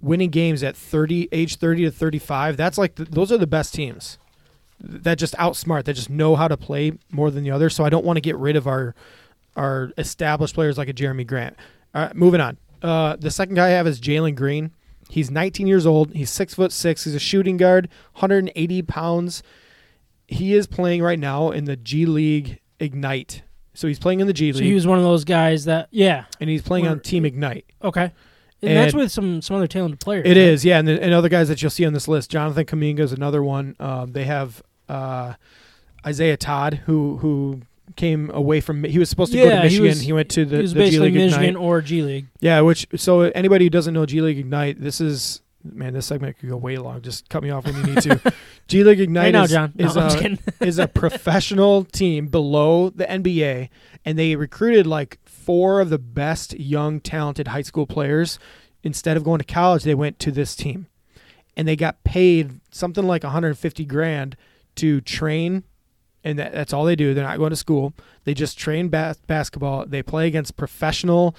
winning games at thirty, age thirty to thirty-five, that's like the, those are the best teams that just outsmart, that just know how to play more than the others. So I don't want to get rid of our our established players like a Jeremy Grant. All right, moving on. Uh, the second guy I have is Jalen Green. He's nineteen years old. He's six foot six. He's a shooting guard, one hundred eighty pounds. He is playing right now in the G League Ignite. So he's playing in the G League. So he was one of those guys that, yeah. And he's playing We're, on Team Ignite. Okay. And, and that's with some, some other talented players. It right? is, yeah. And, the, and other guys that you'll see on this list. Jonathan Kuminga is another one. Um, they have uh, Isaiah Todd, who who came away from – he was supposed to yeah, go to Michigan. He, was, he went to the, he was the G League Michigan Ignite. Michigan or G League. Yeah, which – so anybody who doesn't know G League Ignite, this is – man, this segment could go way long. Just cut me off when you need to. G League Ignite hey, no, is, John. No, is, a, is a professional team below the N B A, and they recruited like four of the best young, talented high school players. Instead of going to college, they went to this team, and they got paid something like one hundred fifty grand to train, and that, that's all they do. They're not going to school. They just train bas- basketball. They play against professional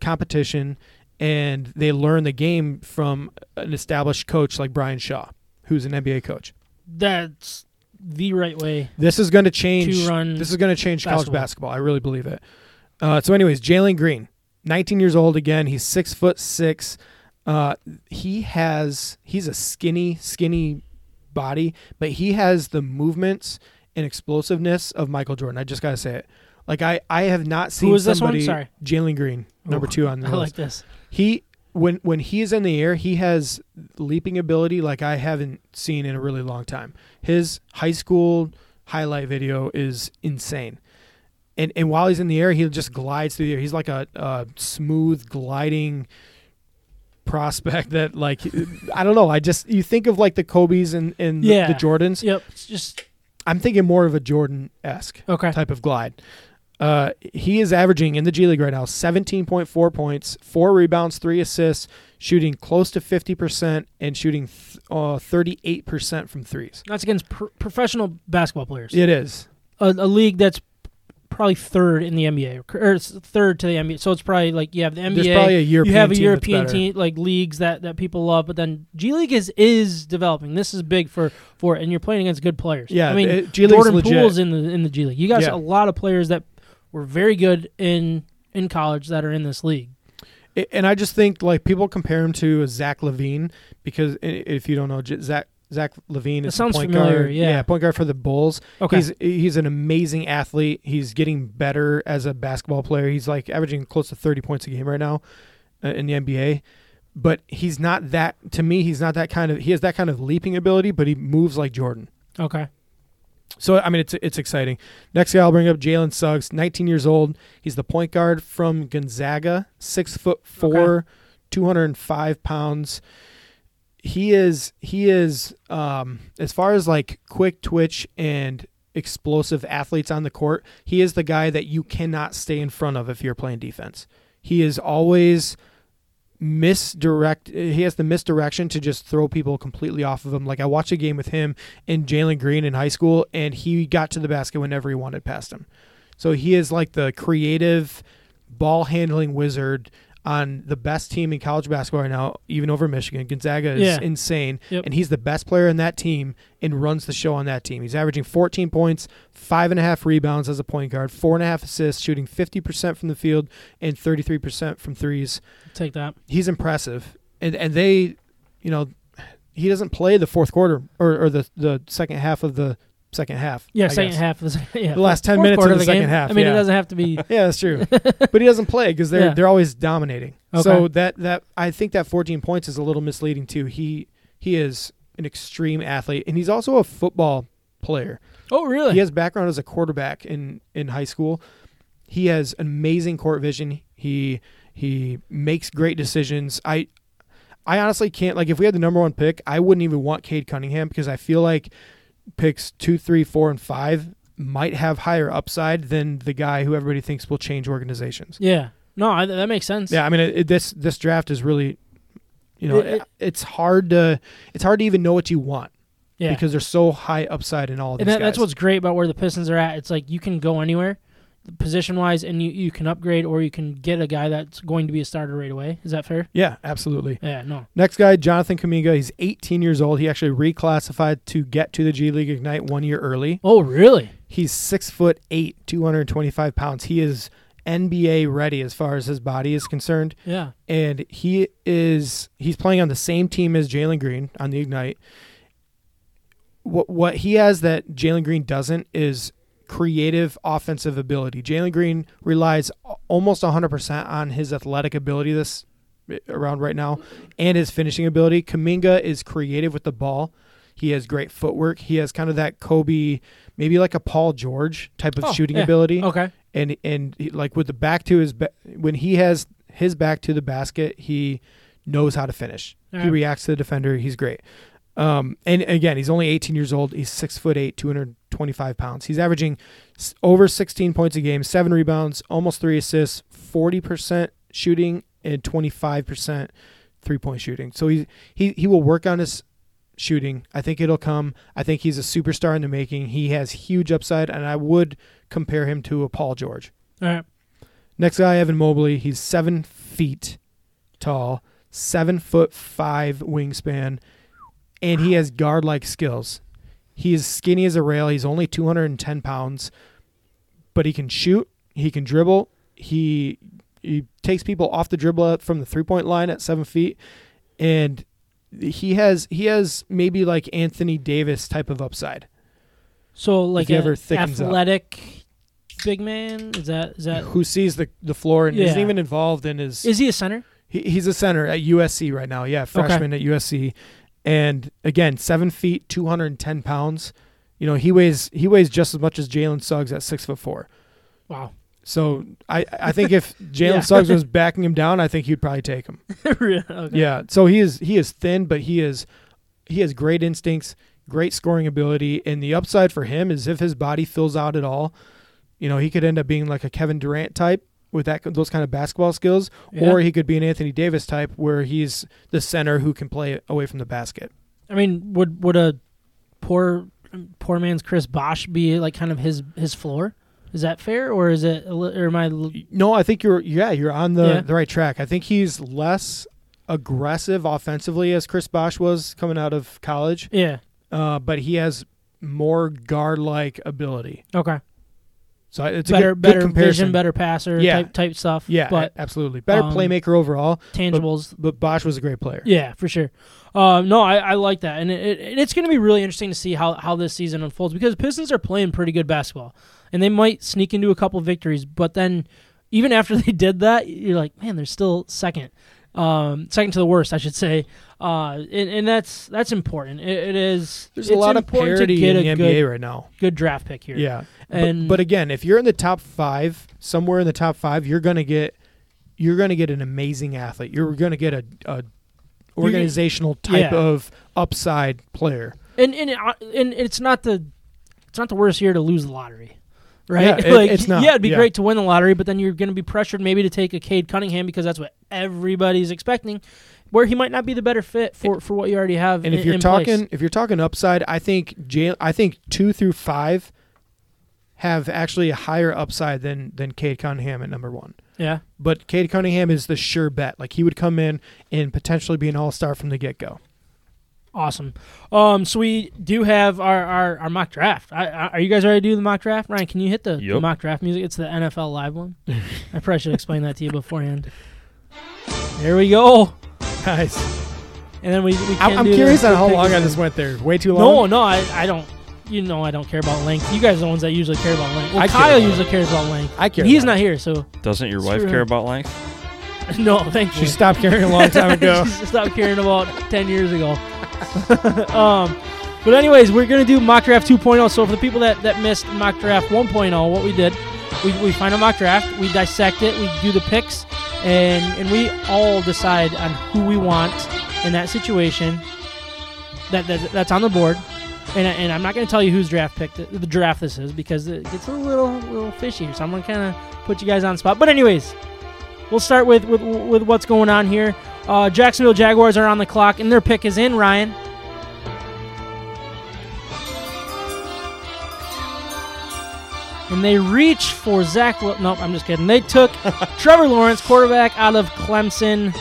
competition. And they learn the game from an established coach like Brian Shaw, who's an N B A coach. That's the right way. This is going to change. To run this is going to change basketball. College basketball. I really believe it. Uh, so, anyways, Jalen Green, nineteen years old again. He's six foot six. Uh, he has he's a skinny, skinny body, but he has the movements and explosiveness of Michael Jordan. I just gotta say it. Like I, I have not seen Who is somebody. This one? Sorry. Jalen Green, number Ooh, two on the I list. I like this. He when when he is in the air, he has leaping ability like I haven't seen in a really long time. His high school highlight video is insane, and and while he's in the air, he just glides through the air. He's like a, a smooth gliding prospect that like I don't know. I just you think of like the Kobe's and and yeah. the, the Jordans. Yep. It's just I'm thinking more of a Jordan-esque okay. type of glide. Uh, he is averaging in the G League right now seventeen point four points, four rebounds, three assists, shooting close to fifty percent and shooting th- uh, thirty-eight percent from threes. That's against pr- professional basketball players. It is. A, a league that's probably third in the N B A, or, or it's third to the N B A. So it's probably like you have the N B A. There's probably a European you have a European team, like leagues that, that people love, but then G League is is developing. This is big for for it, and you're playing against good players. Yeah, I mean, it, G League's legit. Jordan Poole's in the in the G League. You guys yeah. a lot of players that were very good in in college that are in this league. It, and I just think like people compare him to Zach LaVine because if you don't know Zach. Zach LaVine is a point familiar, guard. Yeah. yeah, point guard for the Bulls. Okay. He's he's an amazing athlete. He's getting better as a basketball player. He's like averaging close to thirty points a game right now uh, in the N B A. But he's not that to me, he's not that kind of he has that kind of leaping ability, but he moves like Jordan. Okay. So I mean it's it's exciting. Next guy I'll bring up Jalen Suggs, nineteen years old. He's the point guard from Gonzaga, six foot four, okay. two hundred five pounds. He is, he is um, as far as like quick twitch and explosive athletes on the court, he is the guy that you cannot stay in front of if you're playing defense. He is always misdirect. He has the misdirection to just throw people completely off of him. Like I watched a game with him and Jalen Green in high school, and he got to the basket whenever he wanted past him. So he is like the creative ball handling wizard on the best team in college basketball right now, even over Michigan. Gonzaga is yeah. insane, yep. and he's the best player in that team and runs the show on that team. He's averaging fourteen points, five and a half rebounds as a point guard, four and a half assists, shooting fifty percent from the field and thirty-three percent from threes. Take that. He's impressive. And and they, you know, he doesn't play the fourth quarter or, or the, the second half of the second half. Yeah, I second guess. half. Of the, yeah. the last ten Fourth minutes of the, of the second game. half. I mean, yeah. it doesn't have to be. yeah, that's true. But he doesn't play because they're yeah. they're always dominating. Okay. So that that I think that fourteen points is a little misleading too. He he is an extreme athlete, and he's also a football player. Oh, really? He has background as a quarterback in, in high school. He has amazing court vision. He he makes great decisions. I I honestly can't, like, if we had the number one pick, I wouldn't even want Cade Cunningham because I feel like picks two, three, four, and five might have higher upside than the guy who everybody thinks will change organizations. Yeah. No, I, that makes sense. Yeah, I mean, it, it, this this draft is really, you know, it, it, it's hard to it's hard to even know what you want. Yeah. Because they're so high upside in all of these. And that, guys. That's what's great about where the Pistons are at. It's like you can go anywhere, position wise, and you, you can upgrade or you can get a guy that's going to be a starter right away. Is that fair? Yeah, absolutely. Yeah, no. Next guy, Jonathan Kuminga. He's eighteen years old. He actually reclassified to get to the G League Ignite one year early. Oh, really? He's six foot eight, two hundred and twenty five pounds. He is N B A ready as far as his body is concerned. Yeah. And he is he's playing on the same team as Jalen Green on the Ignite. What what he has that Jalen Green doesn't is creative offensive ability. Jalen Green relies almost one hundred percent on his athletic ability this around right now and his finishing ability. Kuminga is creative with the ball. He has great footwork. He has kind of that Kobe, maybe like a Paul George type of oh, shooting yeah. ability. Okay. And and he, like with the back to his ba- when he has his back to the basket, he knows how to finish. All right. He reacts to the defender. He's great. Um, and again, he's only eighteen years old. He's six foot eight, two hundred twenty-five pounds. He's averaging over sixteen points a game, seven rebounds, almost three assists, forty percent shooting, and twenty-five percent three-point shooting. So he he he will work on his shooting. I think it'll come. I think he's a superstar in the making. He has huge upside, and I would compare him to a Paul George. All right. Next guy, Evan Mobley. He's seven feet tall, seven foot five wingspan, and he has guard-like skills. He is skinny as a rail. He's only two hundred and ten pounds, but he can shoot. He can dribble. He he takes people off the dribble from the three-point line at seven feet, and He has he has maybe like Anthony Davis type of upside. So like an athletic up. big man? Is that is that who sees the, the floor and yeah. isn't even involved in his... Is he a center? He, he's a center at U S C right now. Yeah, freshman okay. at U S C. And again, seven feet, two hundred and ten pounds. You know, he weighs he weighs just as much as Jalen Suggs at six foot four. Wow. So I, I think if Jalen yeah. Suggs was backing him down, I think he'd probably take him. Really? Okay. Yeah. So he is he is thin, but he is he has great instincts, great scoring ability, and the upside for him is if his body fills out at all, you know, he could end up being like a Kevin Durant type with that those kind of basketball skills, yeah. or he could be an Anthony Davis type where he's the center who can play away from the basket. I mean, would would a poor poor man's Chris Bosh be like kind of his his floor? Is that fair, or is it, or am I? L- no, I think you're, yeah, you're on the, yeah. the right track. I think he's less aggressive offensively as Chris Bosh was coming out of college. Yeah. Uh, but he has more guard-like ability. Okay. So it's better, a good, better good comparison. Vision, better passer yeah. type, type stuff. Yeah, but, absolutely. Better um, playmaker overall. Tangibles. But, but Bosh was a great player. Yeah, for sure. Uh, no, I, I like that. And it, it, it's going to be really interesting to see how, how this season unfolds because Pistons are playing pretty good basketball. And they might sneak into a couple victories, but then even after they did that, you're like, man, they're still second. Um, second to the worst, I should say. Uh, and, and that's that's important. It, it is. There's a lot of parity in the N B A good, right now. Good draft pick here. Yeah. And but, but again, if you're in the top five, somewhere in the top five, you're gonna get you're gonna get an amazing athlete. You're gonna get a, a organizational gonna, type yeah. of upside player. And and it, and it's not the it's not the worst year to lose the lottery. Right? Yeah, like, it, it's not. Yeah, it'd be yeah. great to win the lottery, but then you're going to be pressured maybe to take a Cade Cunningham because that's what everybody's expecting, where he might not be the better fit for, for what you already have. And in, if you're in talking, place. if you're talking upside, I think J, I think two through five have actually a higher upside than than Cade Cunningham at number one. Yeah, but Cade Cunningham is the sure bet. Like he would come in and potentially be an all-star from the get-go. Awesome. Um, so we do have our, our, our mock draft. I, I, are you guys ready to do the mock draft? Ryan, can you hit the, yep. the mock draft music? It's the N F L Live one. I probably should explain that to you beforehand. There we go. Nice. And then we, we can I'm do curious on how long I just went there. Way too long? No, no, I, I don't. You know I don't care about length. You guys are the ones that usually care about length. Well, I Kyle care usually it. cares about length. I care He's not it. here, so. Doesn't your wife him. care about length? No, thank you. She stopped caring a long time ago. She stopped caring about ten years ago. um, But anyways, we're going to do mock draft two point oh. So for the people that, that missed mock draft one point oh, what we did, we, we find a mock draft, we dissect it, we do the picks, and, and we all decide on who we want in that situation that, that that's on the board. And, and I'm not going to tell you whose draft pick th- the draft this is because it gets a little little fishy. So I'm going to kind of put you guys on the spot. But anyways, we'll start with, with, with what's going on here. Uh, Jacksonville Jaguars are on the clock, and their pick is in, Ryan. And they reach for Zach. L- nope, I'm just kidding. They took Trevor Lawrence, quarterback out of Clemson.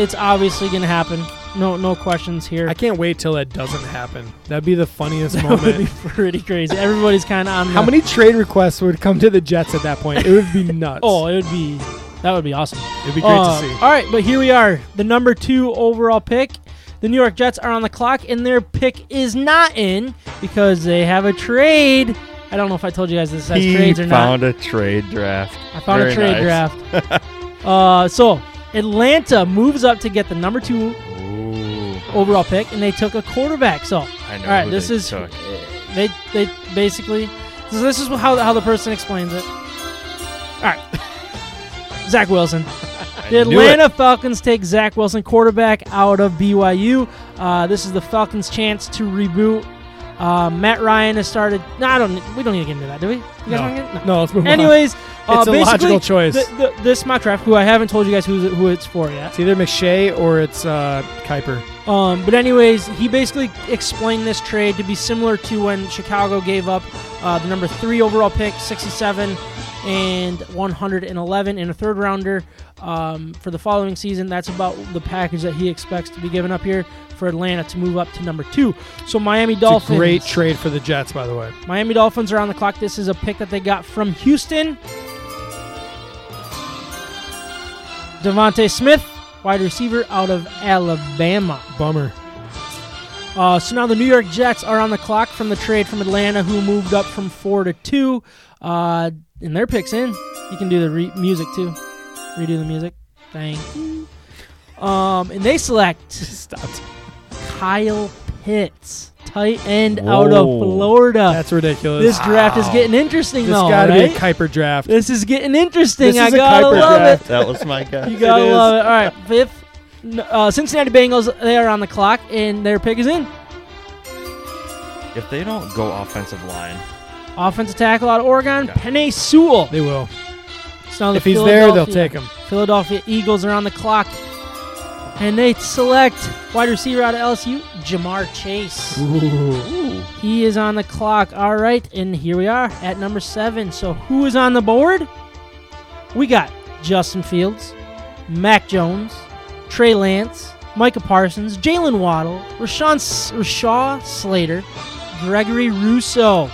It's obviously going to happen. No, no questions here. I can't wait till that doesn't happen. That'd be the funniest that moment. That would be pretty crazy. Everybody's kind of on. How many trade requests would come to the Jets at that point? It would be nuts. Oh, it would be. That would be awesome. It'd be great uh, to see. All right, but here we are. The number two overall pick. The New York Jets are on the clock, and their pick is not in because they have a trade. I don't know if I told you guys this has he trades or not. I found a trade draft. I found Very a trade nice. draft. uh, so Atlanta moves up to get the number two overall pick, and they took a quarterback. So, I know all right, this they is took. they they basically so this is how how the person explains it. All right, Zach Wilson. The Atlanta Falcons take Zach Wilson, quarterback out of B Y U. Uh, this is the Falcons' chance to reboot. Uh, Matt Ryan has started. No, I don't. We don't need to get into that, do we? You guys no. Want to get no. no, let's move Anyways, on. Anyways, uh, it's a logical choice. The, the, this mock draft, who I haven't told you guys who's, who it's for yet. It's either McShay or it's uh, Kuiper. Um, but anyways, he basically explained this trade to be similar to when Chicago gave up uh, the number three overall pick, sixty-seven and one hundred eleven in a third rounder um, for the following season. That's about the package that he expects to be given up here for Atlanta to move up to number two. So Miami it's Dolphins. A great trade for the Jets, by the way. Miami Dolphins are on the clock. This is a pick that they got from Houston. Devontae Smith, wide receiver out of Alabama. Bummer. Uh, so now the New York Jets are on the clock from the trade from Atlanta, who moved up from four to two. Uh, and their pick's in. You can do the re- music, too. Redo the music. Thank you. Um, and they select Stopped. Kyle Pitts, tight end Whoa. out of Florida. That's ridiculous. This wow. draft is getting interesting, this though. This got to right? be a Kuiper draft. This is getting interesting. This I is gotta a Kuiper love draft. It. That was my guess. You gotta it love is. it. All right, fifth. Uh, Cincinnati Bengals, they are on the clock, and their pick is in. If they don't go offensive line. Offensive tackle out of Oregon, yeah. Penei Sewell. They will. So the if he's there, they'll take him. Philadelphia Eagles are on the clock, and they select wide receiver out of L S U, Jamar Chase. Ooh. He is on the clock. All right, and here we are at number seven. So who is on the board? We got Justin Fields, Mac Jones, Trey Lance, Micah Parsons, Jalen Waddle, Rashawn, Rashawn Slater, Gregory Rousseau.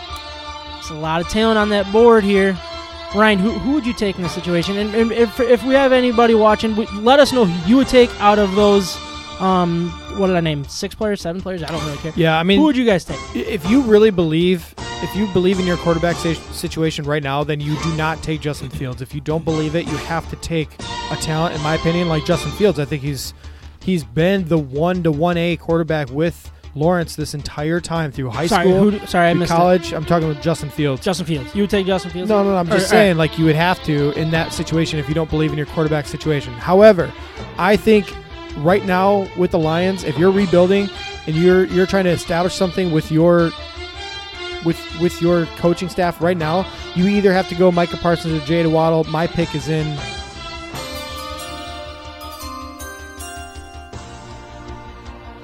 That's a lot of talent on that board here. Ryan, who who would you take in this situation? And, and if if we have anybody watching, we, let us know who you would take out of those, um, what did I name? Six players, seven players? I don't really care. Yeah, I mean. Who would you guys take? If you really believe, if you believe in your quarterback situation right now, then you do not take Justin Fields. If you don't believe it, you have to take a talent, in my opinion, like Justin Fields. I think he's he's been the one to one A quarterback with Lawrence this entire time through high sorry, school, who, sorry, I missed college. It. I'm talking about Justin Fields. Justin Fields. You would take Justin Fields? No, no, no I'm or, just or, saying like you would have to in that situation if you don't believe in your quarterback situation. However, I think right now with the Lions, if you're rebuilding and you're you're trying to establish something with your with with your coaching staff right now, you either have to go Micah Parsons or Jayden Waddle. My pick is in.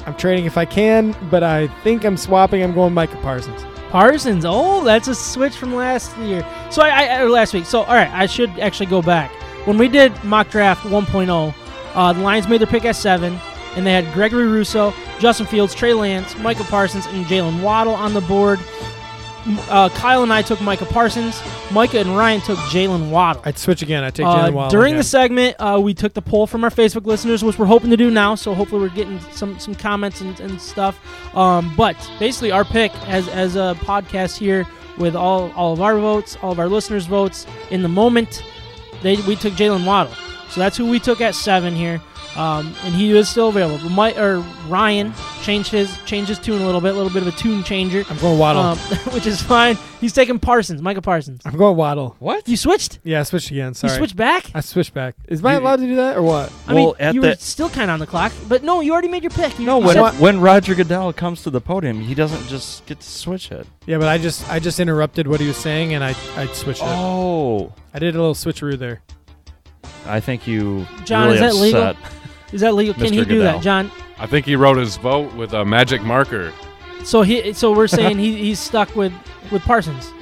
I'm trading if I can, but I think I'm swapping. I'm going Micah Parsons. Parsons. Oh, that's a switch from last year. So I, I or last week. So all right, I should actually go back. When we did mock draft one point oh, uh, the Lions made their pick at seven, and they had Gregory Rousseau, Justin Fields, Trey Lance, Micah Parsons, and Jalen Waddle on the board. Uh, Kyle and I took Micah Parsons. Micah and Ryan took Jalen Waddle. I'd switch again. I take Jalen uh, Waddle. During again. the segment, uh, we took the poll from our Facebook listeners, which we're hoping to do now. So hopefully we're getting some some comments and, and stuff. Um, but basically, our pick as as a podcast here with all all of our votes, all of our listeners' votes in the moment, they we took Jalen Waddle. So that's who we took at seven here, um, and he is still available. But my or Ryan changed his changed his tune a little bit, a little bit of a tune changer. I'm going Waddle, um, which is fine. He's taking Parsons, Micah Parsons. I'm going Waddle. What? You switched? Yeah, I switched again. Sorry. You switched back? I switched back. Is my allowed to do that or what? I well, mean, at you the were still kind of on the clock, but no, you already made your pick. You, no, you when said- when Roger Goodell comes to the podium, he doesn't just get to switch it. Yeah, but I just I just interrupted what he was saying and I I switched oh. it. Oh, I did a little switcheroo there. I think you. John, really is that legal? Is that legal? Can Mister he do Goodell. That, John? I think he wrote his vote with a magic marker. So he, so we're saying he, he's stuck with, with Parsons.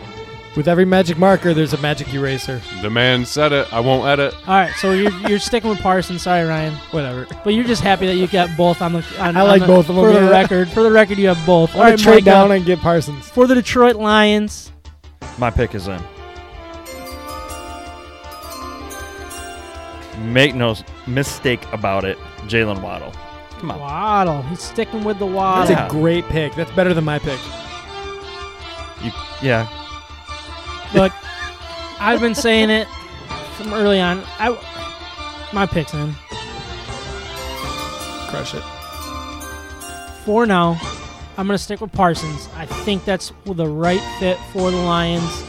With every magic marker, there's a magic eraser. The man said it. I won't edit. All right, so you're you're sticking with Parsons. Sorry, Ryan. Whatever. But you're just happy that you got both on the. On, I like on the, both of them. For the record, for the record, you have both. All right, trade Michael, down and get Parsons for the Detroit Lions. My pick is in. Make no mistake about it, Jalen Waddle. Come on. Waddle. He's sticking with the Waddle. That's yeah. a great pick. That's better than my pick. You, yeah. Look, I've been saying it from early on. I, my pick's in. Crush it. For now, I'm going to stick with Parsons. I think that's the right fit for the Lions.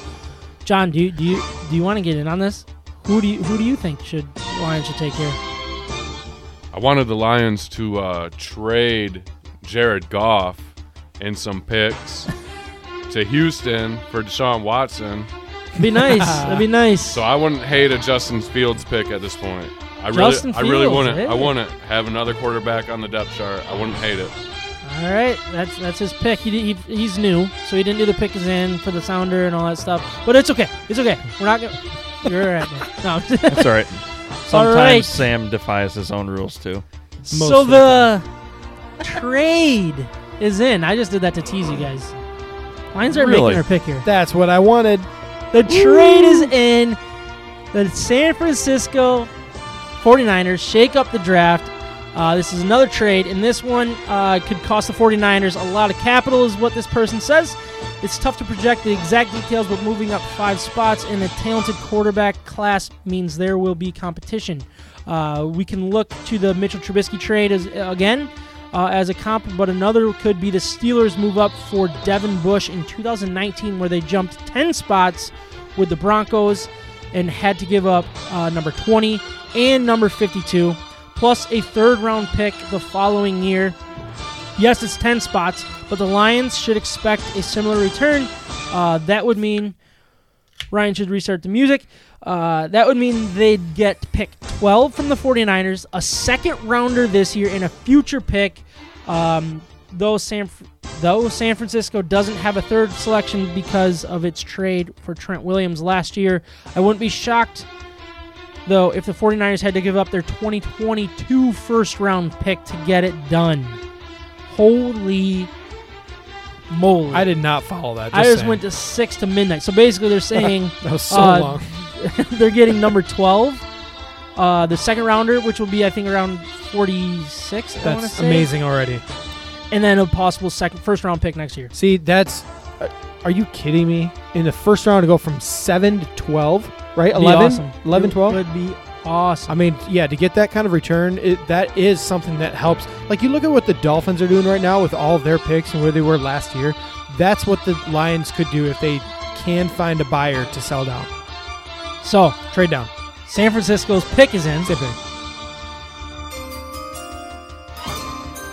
John, do you, do you, do you want to get in on this? Who do you who do you think should Lions should take here? I wanted the Lions to uh, trade Jared Goff and some picks to Houston for Deshaun Watson. It'd be nice. That'd be nice. So I wouldn't hate a Justin Fields pick at this point. I Justin really Fields, I really wouldn't hey. I wouldn't have another quarterback on the depth chart. I wouldn't hate it. All right, that's that's his pick. He, he he's new, so he didn't do the pick is in for the sounder and all that stuff. But it's okay. It's okay. We're not gonna. You're right. No. That's all right. Sometimes all right. Sam defies his own rules too. Most so the trade is in. I just did that to tease you guys. Lions are really? making our pick here. That's what I wanted. The trade Ooh. is in. The San Francisco forty-niners shake up the draft. Uh, this is another trade, and this one uh, could cost the forty-niners a lot of capital is what this person says. It's tough to project the exact details, but moving up five spots in a talented quarterback class means there will be competition. Uh, we can look to the Mitchell Trubisky trade as again uh, as a comp, but another could be the Steelers move up for Devin Bush in two thousand nineteen, where they jumped ten spots with the Broncos and had to give up uh, number twenty and number fifty-two. Plus a third-round pick the following year. Yes, it's ten spots, but the Lions should expect a similar return. Uh, that would mean Ryan should restart the music. Uh, that would mean they'd get pick twelve from the forty-niners, a second-rounder this year, and a future pick. Um, though San, though San Francisco doesn't have a third selection because of its trade for Trent Williams last year, I wouldn't be shocked though, if the forty-niners had to give up their twenty twenty-two first-round pick to get it done. Holy moly. I did not follow that. Just I just saying. Went to six to midnight. So basically they're saying... that was so uh, long. They're getting number twelve, uh, the second-rounder, which will be, I think, around forty-six. That's amazing already. And then a possible second first-round pick next year. See, that's... Are you kidding me? In the first round to go from seven to twelve, right? eleven, awesome. eleven, it twelve? Would be awesome. I mean, yeah, to get that kind of return, it, that is something that helps. Like, you look at what the Dolphins are doing right now with all their picks and where they were last year. That's what the Lions could do if they can find a buyer to sell down. So, trade down. San Francisco's pick is in.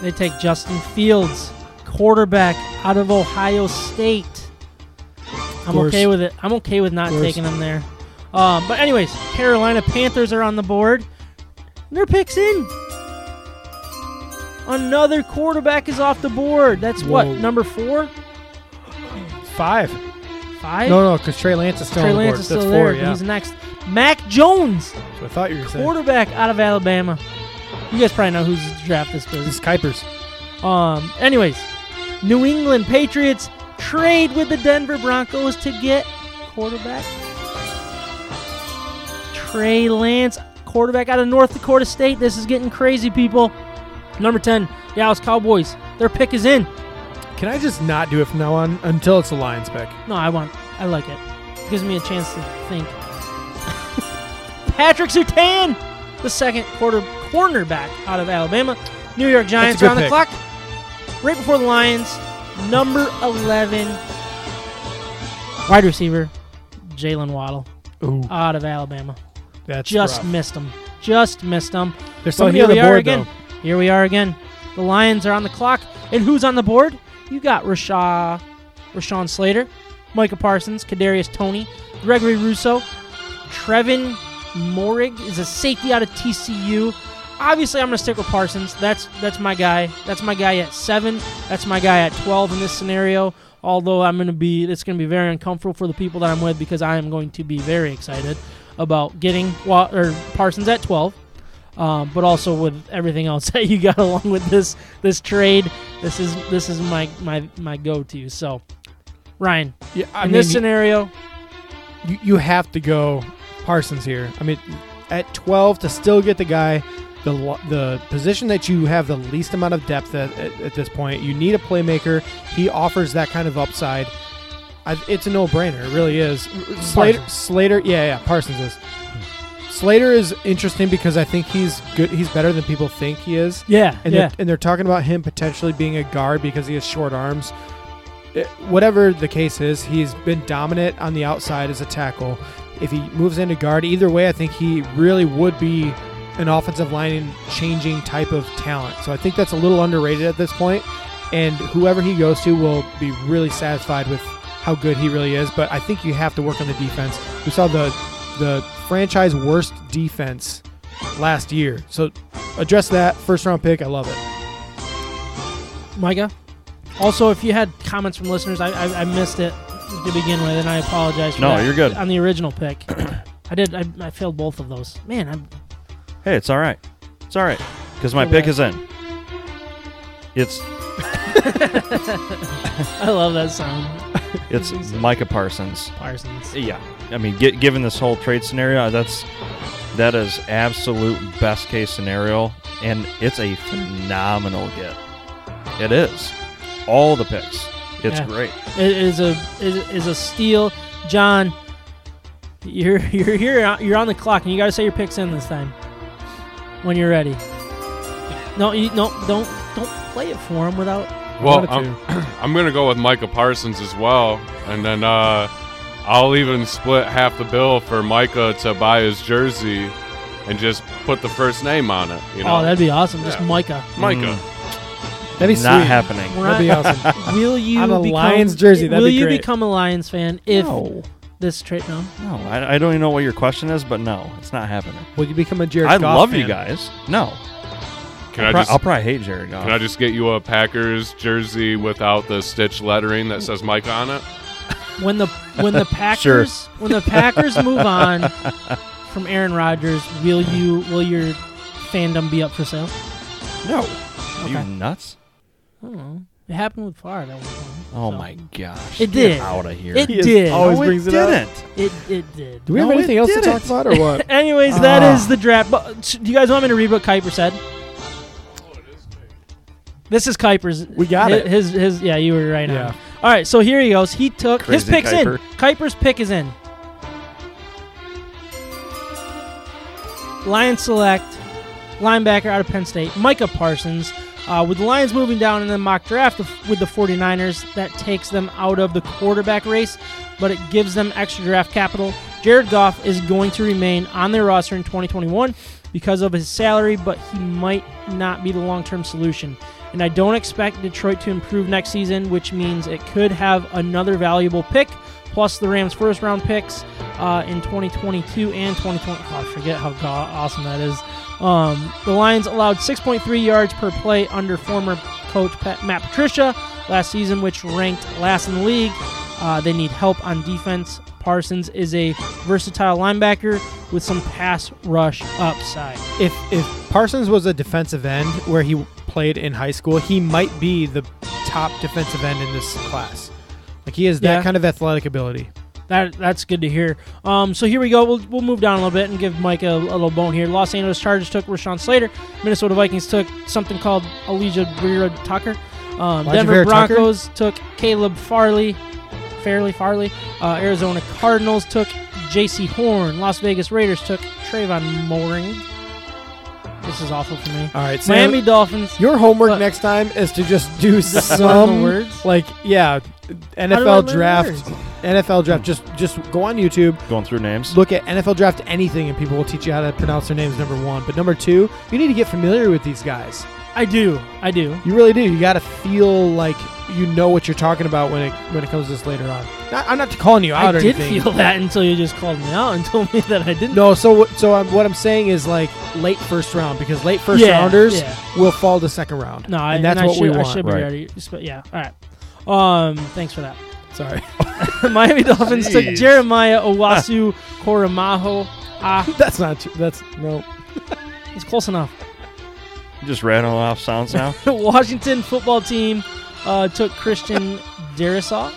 They take Justin Fields, quarterback out of Ohio State. I'm Worst. okay with it. I'm okay with not Worst. taking them there. Um, but anyways, Carolina Panthers are on the board. Their pick's in. Another quarterback is off the board. That's Whoa. what, number four? Five. Five? No, no, because Trey Lance is still Trey on the board. Trey Lance is still That's there. Four, yeah. He's next. Mac Jones. That's what I thought you were quarterback saying. Quarterback out of Alabama. You guys probably know who's draft this business. It's Kuipers. Um, anyways, New England Patriots trade with the Denver Broncos to get quarterback Trey Lance, quarterback out of North Dakota State. This is getting crazy, people. Number ten, Dallas Cowboys. Their pick is in. Can I just not do it from now on until it's the Lions pick? No, I want. I like it. It gives me a chance to think. Patrick Surtain, the second quarter cornerback out of Alabama. New York Giants are on the clock. right before the Lions, number eleven wide receiver, Jalen Waddle. Ooh. Out of Alabama. That's Just rough. missed him. Just missed him. They're still here on the board, are again. though. Here we are again. The Lions are on the clock. And who's on the board? You got Rashawn, Rashawn Slater, Micah Parsons, Kadarius Toney, Gregory Rousseau, Trevin Morig is a safety out of T C U. Obviously, I'm going to stick with Parsons. That's that's my guy. That's my guy at seven. That's my guy at twelve in this scenario. Although I'm going to be, it's going to be very uncomfortable for the people that I'm with because I am going to be very excited about getting wa- or Parsons at twelve, um, but also with everything else that you got along with this this trade. This is this is my my my go-to. So, Ryan, yeah, I in mean, this scenario, you you have to go Parsons here. I mean, at twelve to still get the guy. The the position that you have the least amount of depth at, at, at this point, you need a playmaker. He offers that kind of upside. I, it's a no-brainer. It really is. Slater, Parsons. Slater, yeah, yeah, Parsons is. Slater is interesting because I think he's good. He's better than people think he is. Yeah, and yeah. They're, and they're talking about him potentially being a guard because he has short arms. It, whatever the case is, he's been dominant on the outside as a tackle. If he moves into guard, either way, I think he really would be an offensive line changing type of talent. So I think that's a little underrated at this point, and whoever he goes to will be really satisfied with how good he really is. But I think you have to work on the defense. We saw the the franchise worst defense last year. So address that. First round pick. I love it. Micah? Also, if you had comments from listeners, I, I, I missed it to begin with, and I apologize for no, that. No, you're good. On the original pick. I did. I, I failed both of those. Man, I'm... Hey, it's all right. It's all right because my all pick right. is in. It's. I love that sound. It's Micah Parsons. Parsons. Yeah, I mean, get, given this whole trade scenario, that's that is absolute best case scenario, and it's a phenomenal get. It is. All the picks. It's yeah. great. It is a it is a steal, John. You're you're here. You're on the clock, and you got to say your picks in this time. When you're ready. No, you, no, don't don't play it for him without. Well, I'm, I'm going to go with Micah Parsons as well, and then uh, I'll even split half the bill for Micah to buy his jersey, and just put the first name on it. You know? Oh, that'd be awesome! Yeah. Just Micah. Micah. Mm. That'd be not sweet. happening. That'd be awesome. Will you? I'm a become, Lions jersey. That'd will be great. You become a Lions fan if? No. This trade, no? No, I, I don't even know what your question is, but no, it's not happening. Will you become a Jared Goff fan? I love you guys. No. Can I'll, I pro- just, I'll probably hate Jared Goff. Can I just get you a Packers jersey without the stitch lettering that says Mike on it? When the when the Packers sure. when the Packers move on from Aaron Rodgers, will you will your fandom be up for sale? No. Are okay. you nuts? I don't know. It happened with Florida. Oh, so. my gosh. It did. Get out of here. It he did. Always no, brings it, it didn't. Up. It, it did. Do we no, have anything else didn't. to talk about or what? Anyways, ah. that is the draft. But, do you guys want me to read what Kuiper said? Oh, it is Kuiper. This is Kuiper's. We got his, it. His, his, yeah, you were right yeah. on. All right, so here he goes. He took Crazy his pick's Kuiper. in. Kuiper's pick is in. Lions select linebacker out of Penn State, Micah Parsons. Uh, with the Lions moving down in the mock draft with the 49ers, that takes them out of the quarterback race, but it gives them extra draft capital. Jared Goff is going to remain on their roster in twenty twenty-one because of his salary, but he might not be the long-term solution. And I don't expect Detroit to improve next season, which means it could have another valuable pick, plus the Rams' first-round picks uh, in twenty twenty-two and twenty twenty. Oh, I forget how awesome that is. Um, the Lions allowed six point three yards per play under former coach Pat, Matt Patricia last season, which ranked last in the league. Uh, they need help on defense. Parsons is a versatile linebacker with some pass rush upside. If if Parsons was a defensive end where he played in high school, he might be the top defensive end in this class. Like he has that yeah. kind of athletic ability. That that's good to hear. Um, so here we go. We'll we'll move down a little bit and give Mike a, a little bone here. Los Angeles Chargers took Rashawn Slater. Minnesota Vikings took something called Elijah Vera Tucker. Um, Denver Broncos Tucker? took Caleb Farley. Fairly Farley. Uh, Arizona Cardinals took J C Horn. Las Vegas Raiders took Trayvon Moring. This is awful for me. All right, so Miami Dolphins. Your homework but, next time is to just do some words. Like, yeah, N F L draft. N F L draft. Just just go on YouTube. Going through names. Look at N F L draft anything, and people will teach you how to pronounce their names, number one. But number two, you need to get familiar with these guys. I do. I do. You really do. You got to feel like you know what you're talking about when it when it comes to this later on. Not, I'm not calling you out I or anything. I did feel that until you just called me out and told me that I didn't. No, so so I'm, what I'm saying is like late first round, because late first yeah, rounders yeah. will fall to second round. No, I, and that's and what should, we want. I should be right. ready. Yeah, all right. Um, thanks for that. Sorry. Miami Dolphins Jeez. took Jeremiah Owasu Koromaho. Ah. That's not true. That's no. It's close enough. Just rattle off sounds now. Washington football team uh, took Christian Darrisaw.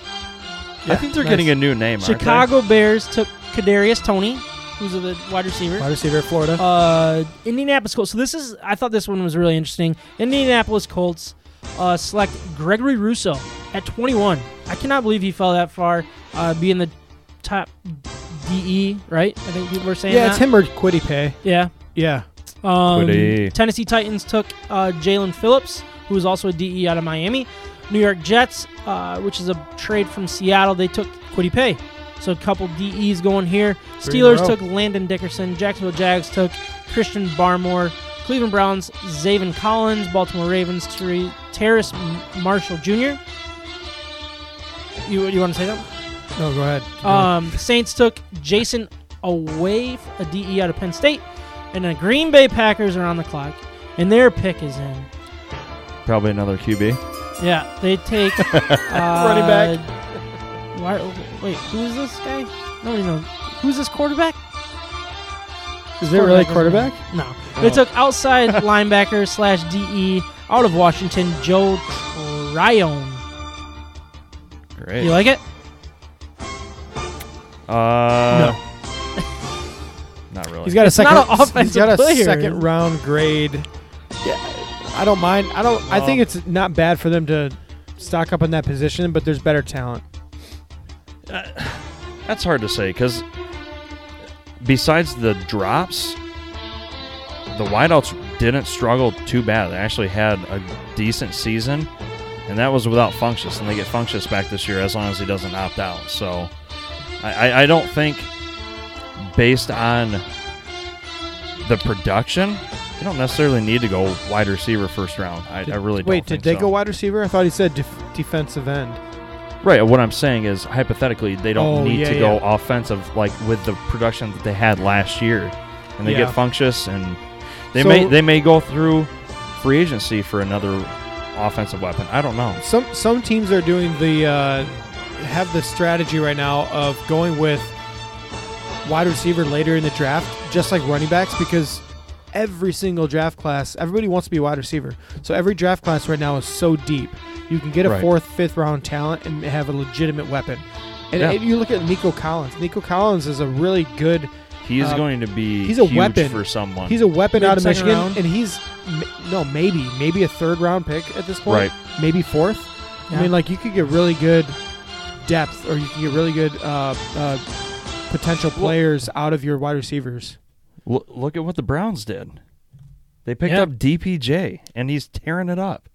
Yeah, I think they're nice. getting a new name. Chicago aren't they? Bears took Kadarius Toney, who's the wide receiver. Wide receiver, Florida. Uh, Indianapolis Colts. So this is, I thought this one was really interesting. Indianapolis Colts uh, select Gregory Rousseau at twenty-one. I cannot believe he fell that far, uh, being the top D E, right? I think people were saying yeah, that. Yeah, it's him or Kwity Paye. Yeah. Yeah. Um, Tennessee Titans took uh, Jalen Phillips, who is also a D E out of Miami. New York Jets, uh, which is a trade from Seattle, they took Kwity Paye. So a couple D Es going here. Steelers took Landon Dickerson. Jacksonville Jags took Christian Barmore. Cleveland Browns, Zaven Collins. Baltimore Ravens, Ter- Terrace Marshall Junior You you want to say that? No, go ahead. Um, Saints took Jason Awave, a D E out of Penn State. And the Green Bay Packers are on the clock, and their pick is in. Probably another Q B. Yeah, they take uh, running back. Why, wait, who is this guy? Nobody knows. Who's this quarterback? Is it really quarterback? No, oh. They took outside linebacker slash D E out of Washington, Joe Tryon. Great. You like it? Uh. No. Not really. He's got it's a second. He's got player. a second round grade. Yeah, I don't mind. I don't. Well, I think it's not bad for them to stock up on that position, but there's better talent. Uh, that's hard to say because besides the drops, the wideouts didn't struggle too bad. They actually had a decent season, and that was without Funchess, and they get Funchess back this year as long as he doesn't opt out. So, I, I, I don't think. Based on the production, you don't necessarily need to go wide receiver first round. I, did, I really don't wait, think Wait, did they so. go wide receiver? I thought he said def- defensive end. Right. What I'm saying is, hypothetically, they don't oh, need yeah, to yeah. go offensive like with the production that they had last year. And they yeah. get Funchess, and they so, may they may go through free agency for another offensive weapon. I don't know. Some, some teams are doing the uh, have the strategy right now of going with wide receiver later in the draft, just like running backs, because every single draft class, everybody wants to be a wide receiver. So every draft class right now is so deep. You can get a right. fourth, fifth round talent and have a legitimate weapon. And yeah. if you look at Nico Collins, Nico Collins is a really good. He's um, going to be he's a huge weapon. for someone. He's a weapon Maybe out of Michigan, round. and he's, no, maybe, maybe a third round pick at this point. Right. Maybe fourth. Yeah. I mean, like, you could get really good depth, or you could get really good uh, uh potential players out of your wide receivers. L- look at what the Browns did. They picked yeah. up D P J, and he's tearing it up.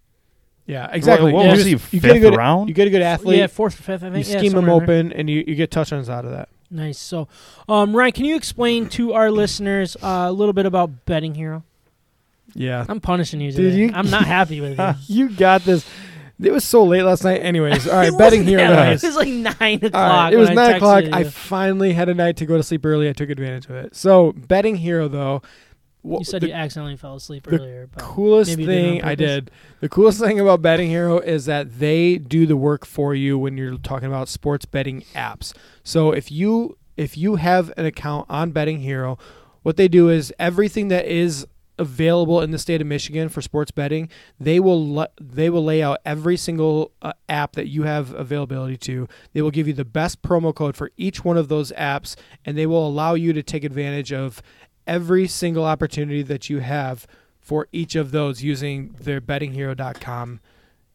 Yeah, exactly. What, what yeah. was he, fifth you good, round? You get a good athlete. Yeah, fourth or fifth, I think. You yeah, scheme him open, there. and you, you get touchdowns out of that. Nice. So, um, Ryan, can you explain to our listeners uh, a little bit about Betting Hero? Yeah. I'm punishing you today. You, I'm not happy with you. You got this. It was so late last night. Anyways, all right, Betting Hero. It was like nine o'clock. Right, it was nine I o'clock. You. I finally had a night to go to sleep early. I took advantage of it. So Betting Hero, though, wh- you said the, you accidentally fell asleep the earlier. The coolest thing I did. The coolest thing about Betting Hero is that they do the work for you when you're talking about sports betting apps. So if you if you have an account on Betting Hero, what they do is everything that is available in the state of Michigan for sports betting, they will le- they will lay out every single uh, app that you have availability to. They will give you the best promo code for each one of those apps, and they will allow you to take advantage of every single opportunity that you have for each of those using their betting hero dot com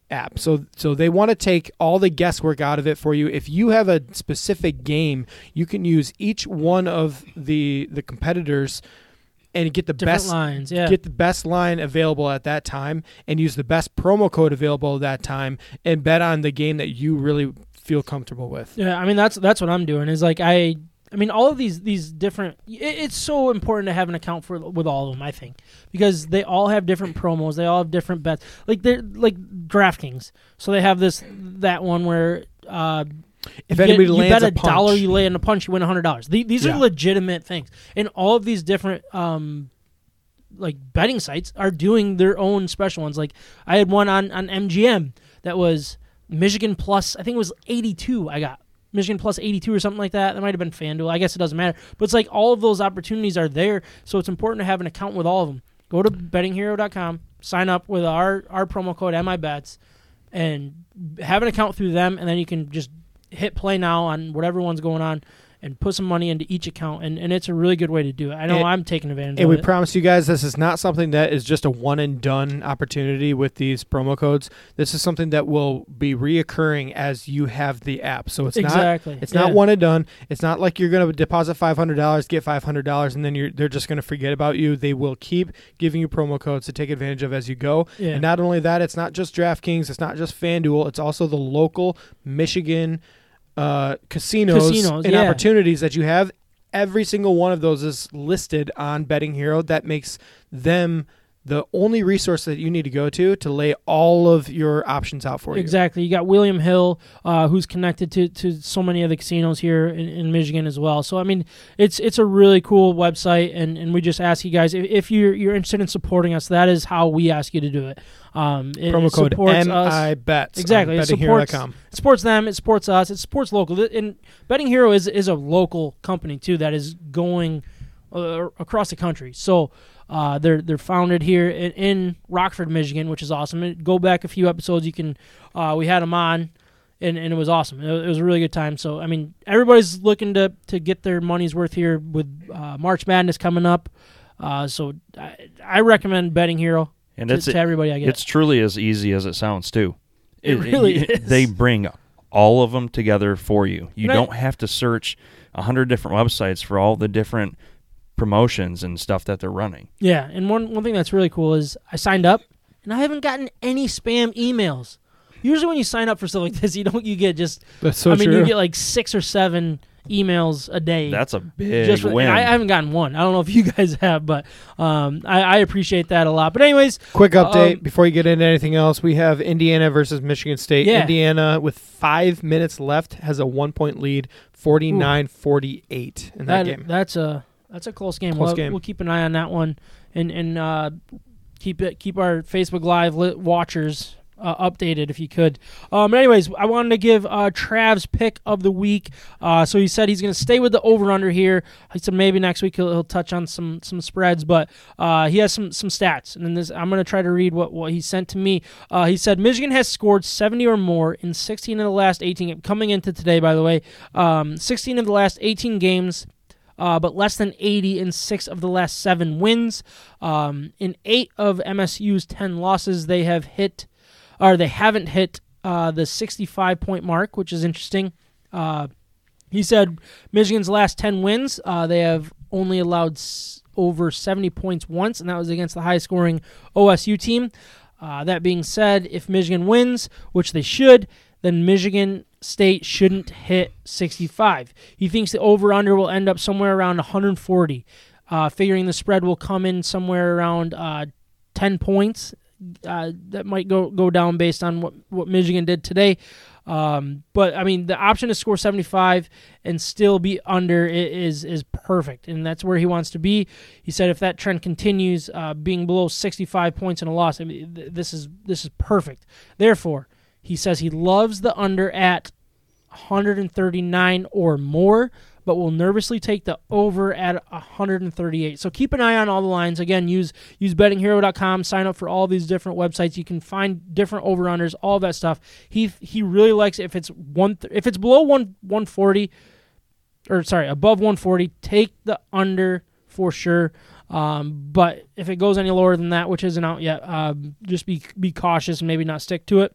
app. So so they want to take all the guesswork out of it for you. If you have a specific game, you can use each one of the the competitors and get the Different best lines, yeah. get the best line available at that time, and use the best promo code available at that time, and bet on the game that you really feel comfortable with. Yeah, I mean that's that's what I'm doing. Is like I, I mean all of these these different. It, it's so important to have an account for with all of them. I think because they all have different promos, they all have different bets. Like they're like DraftKings, so they have this that one where. Uh, If you anybody get, lands you bet a, a punch. dollar, you lay in a punch, you win one hundred dollars. The, these yeah. are legitimate things. And all of these different um, like betting sites are doing their own special ones. Like I had one on, on M G M that was Michigan plus, I think it was eighty-two I got. Michigan plus eighty-two or something like that. That might have been FanDuel. I guess it doesn't matter. But it's like all of those opportunities are there, so it's important to have an account with all of them. Go to betting hero dot com, sign up with our, our promo code MIBETS, and have an account through them, and then you can just hit play now on whatever one's going on and put some money into each account, and, and it's a really good way to do it. I know and, I'm taking advantage of it. And we promise you guys this is not something that is just a one-and-done opportunity with these promo codes. This is something that will be reoccurring as you have the app. So it's exactly. not it's yeah. not one-and-done. It's not like you're going to deposit five hundred dollars, get five hundred dollars, and then you're they're just going to forget about you. They will keep giving you promo codes to take advantage of as you go. Yeah. And not only that, it's not just DraftKings. It's not just FanDuel. It's also the local Michigan Uh, casinos, casinos and yeah. opportunities that you have. Every single one of those is listed on Betting Hero. That makes them the only resource that you need to go to to lay all of your options out for you. Exactly. You got William Hill, uh, who's connected to, to so many of the casinos here in, in Michigan as well. So, I mean, it's it's a really cool website, and, and we just ask you guys, if, if you're you're interested in supporting us, that is how we ask you to do it. Um, it Promo code MIBETS. Exactly. It supports, it supports them. It supports us. It supports local. And Betting Hero is, is a local company, too, that is going uh, across the country. So, Uh, they're they're founded here in, in Rockford, Michigan, which is awesome. Go back a few episodes, you can uh, we had them on, and, and it was awesome. It, it was a really good time. So I mean, everybody's looking to to get their money's worth here with uh, March Madness coming up. Uh, so I, I recommend Betting Hero and to, it's, to everybody. I guess it's truly as easy as it sounds too. It, it really it, is. They bring all of them together for you. You and don't I, have to search a hundred different websites for all the different promotions and stuff that they're running. Yeah, and one one thing that's really cool is I signed up and I haven't gotten any spam emails. Usually when you sign up for stuff like this, you don't you get just that's so I mean true. You get like six or seven emails a day. That's a big just for, win. I, I haven't gotten one. I don't know if you guys have, but um, I, I appreciate that a lot. But anyways, quick update um, before you get into anything else. We have Indiana versus Michigan State. Yeah. Indiana with five minutes left has a one point lead, forty-nine forty-eight in that, that game. That's a That's a close game. Close we'll, game. We'll keep an eye on that one, and and uh, keep it keep our Facebook Live lit watchers uh, updated if you could. Um, anyways, I wanted to give uh, Trav's pick of the week. Uh, so he said he's going to stay with the over under here. He said maybe next week he'll, he'll touch on some some spreads, but uh, he has some some stats. And then this, I'm going to try to read what, what he sent to me. Uh, he said Michigan has scored seventy or more in sixteen of the last eighteen. Coming into today, by the way, um, sixteen of the last eighteen games. Uh, but less than eighty in six of the last seven wins. Um, in eight of M S U's ten losses, they have hit, or they haven't hit uh, the sixty-five point mark, which is interesting. Uh, he said Michigan's last ten wins, uh, they have only allowed s- over seventy points once, and that was against the high-scoring O S U team. Uh, that being said, if Michigan wins, which they should, then Michigan State shouldn't hit sixty-five. He thinks the over-under will end up somewhere around one hundred forty, uh, figuring the spread will come in somewhere around uh, ten points. Uh, that might go, go down based on what, what Michigan did today. Um, but, I mean, the option to score seventy-five and still be under is is perfect, and that's where he wants to be. He said if that trend continues, uh, being below sixty-five points in a loss, I mean, th- this is this is perfect. Therefore, he says he loves the under at one hundred thirty-nine or more, but will nervously take the over at one hundred thirty-eight. So keep an eye on all the lines. Again, use use betting hero dot com. Sign up for all these different websites. You can find different over-unders, all that stuff. He he really likes it. If it's one th- if it's below one, 140, or sorry, above one forty, take the under for sure. Um, but if it goes any lower than that, which isn't out yet, uh, just be be cautious and maybe not stick to it.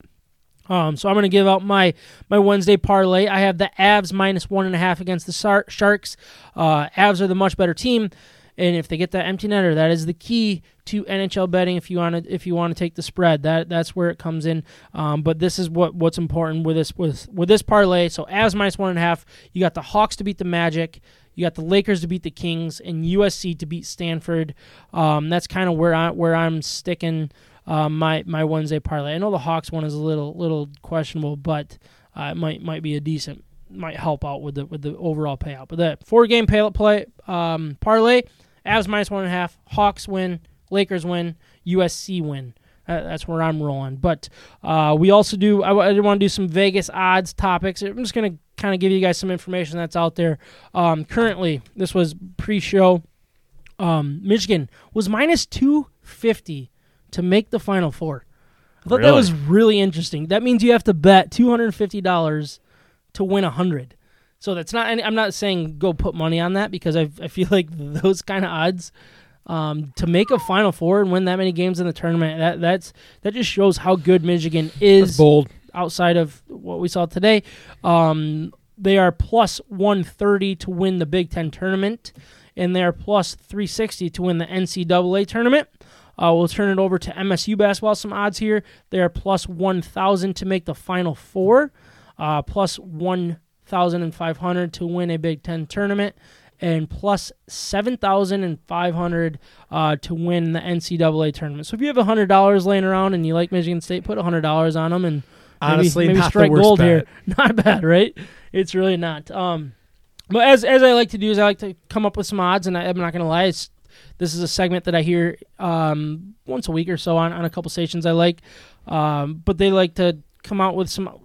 Um, so I'm going to give out my, my Wednesday parlay. I have the Avs minus one and a half against the Sharks. Uh, Avs are the much better team, And if they get that empty netter, that is the key to N H L betting. If you want to, if you want to take the spread, that that's where it comes in. Um, but this is what what's important with this with with this parlay. So as minus one and a half, you got the Hawks to beat the Magic, you got the Lakers to beat the Kings, and U S C to beat Stanford. Um, that's kind of where I where I'm sticking uh, my my Wednesday parlay. I know the Hawks one is a little little questionable, but uh, it might might be a decent. Might help out with the with the overall payout. But the four game pay, play um, parlay: Avs minus one and a half, Hawks win, Lakers win, U S C win. Uh, that's where I'm rolling. But uh, we also do. I, I did want to do some Vegas odds topics. I'm just gonna kind of give you guys some information that's out there um, currently. This was pre-show. Um, Michigan was minus two fifty to make the Final Four. I thought really? that was really interesting. That means you have to bet two hundred and fifty dollars. To win one hundred. So that's not any, I'm not saying go put money on that, because I, I feel like those kind of odds um, to make a Final Four and win that many games in the tournament, that that's that just shows how good Michigan is. That's bold. Outside of what we saw today. Um, they are plus one thirty to win the Big Ten tournament, and they are plus three sixty to win the N C double A tournament. Uh, we'll turn it over to M S U basketball. Some odds here. They are plus one thousand to make the Final Four. Uh, plus one thousand five hundred to win a Big Ten tournament, and plus seven thousand five hundred uh, to win the N C double A tournament. So if you have one hundred dollars laying around and you like Michigan State, put one hundred dollars on them and honestly, maybe, maybe strike gold here. Not bad, right? It's really not. Um, but as as I like to do is I like to come up with some odds, and I, I'm not going to lie, it's, this is a segment that I hear um, once a week or so on, on a couple stations I like. Um, but they like to come out with some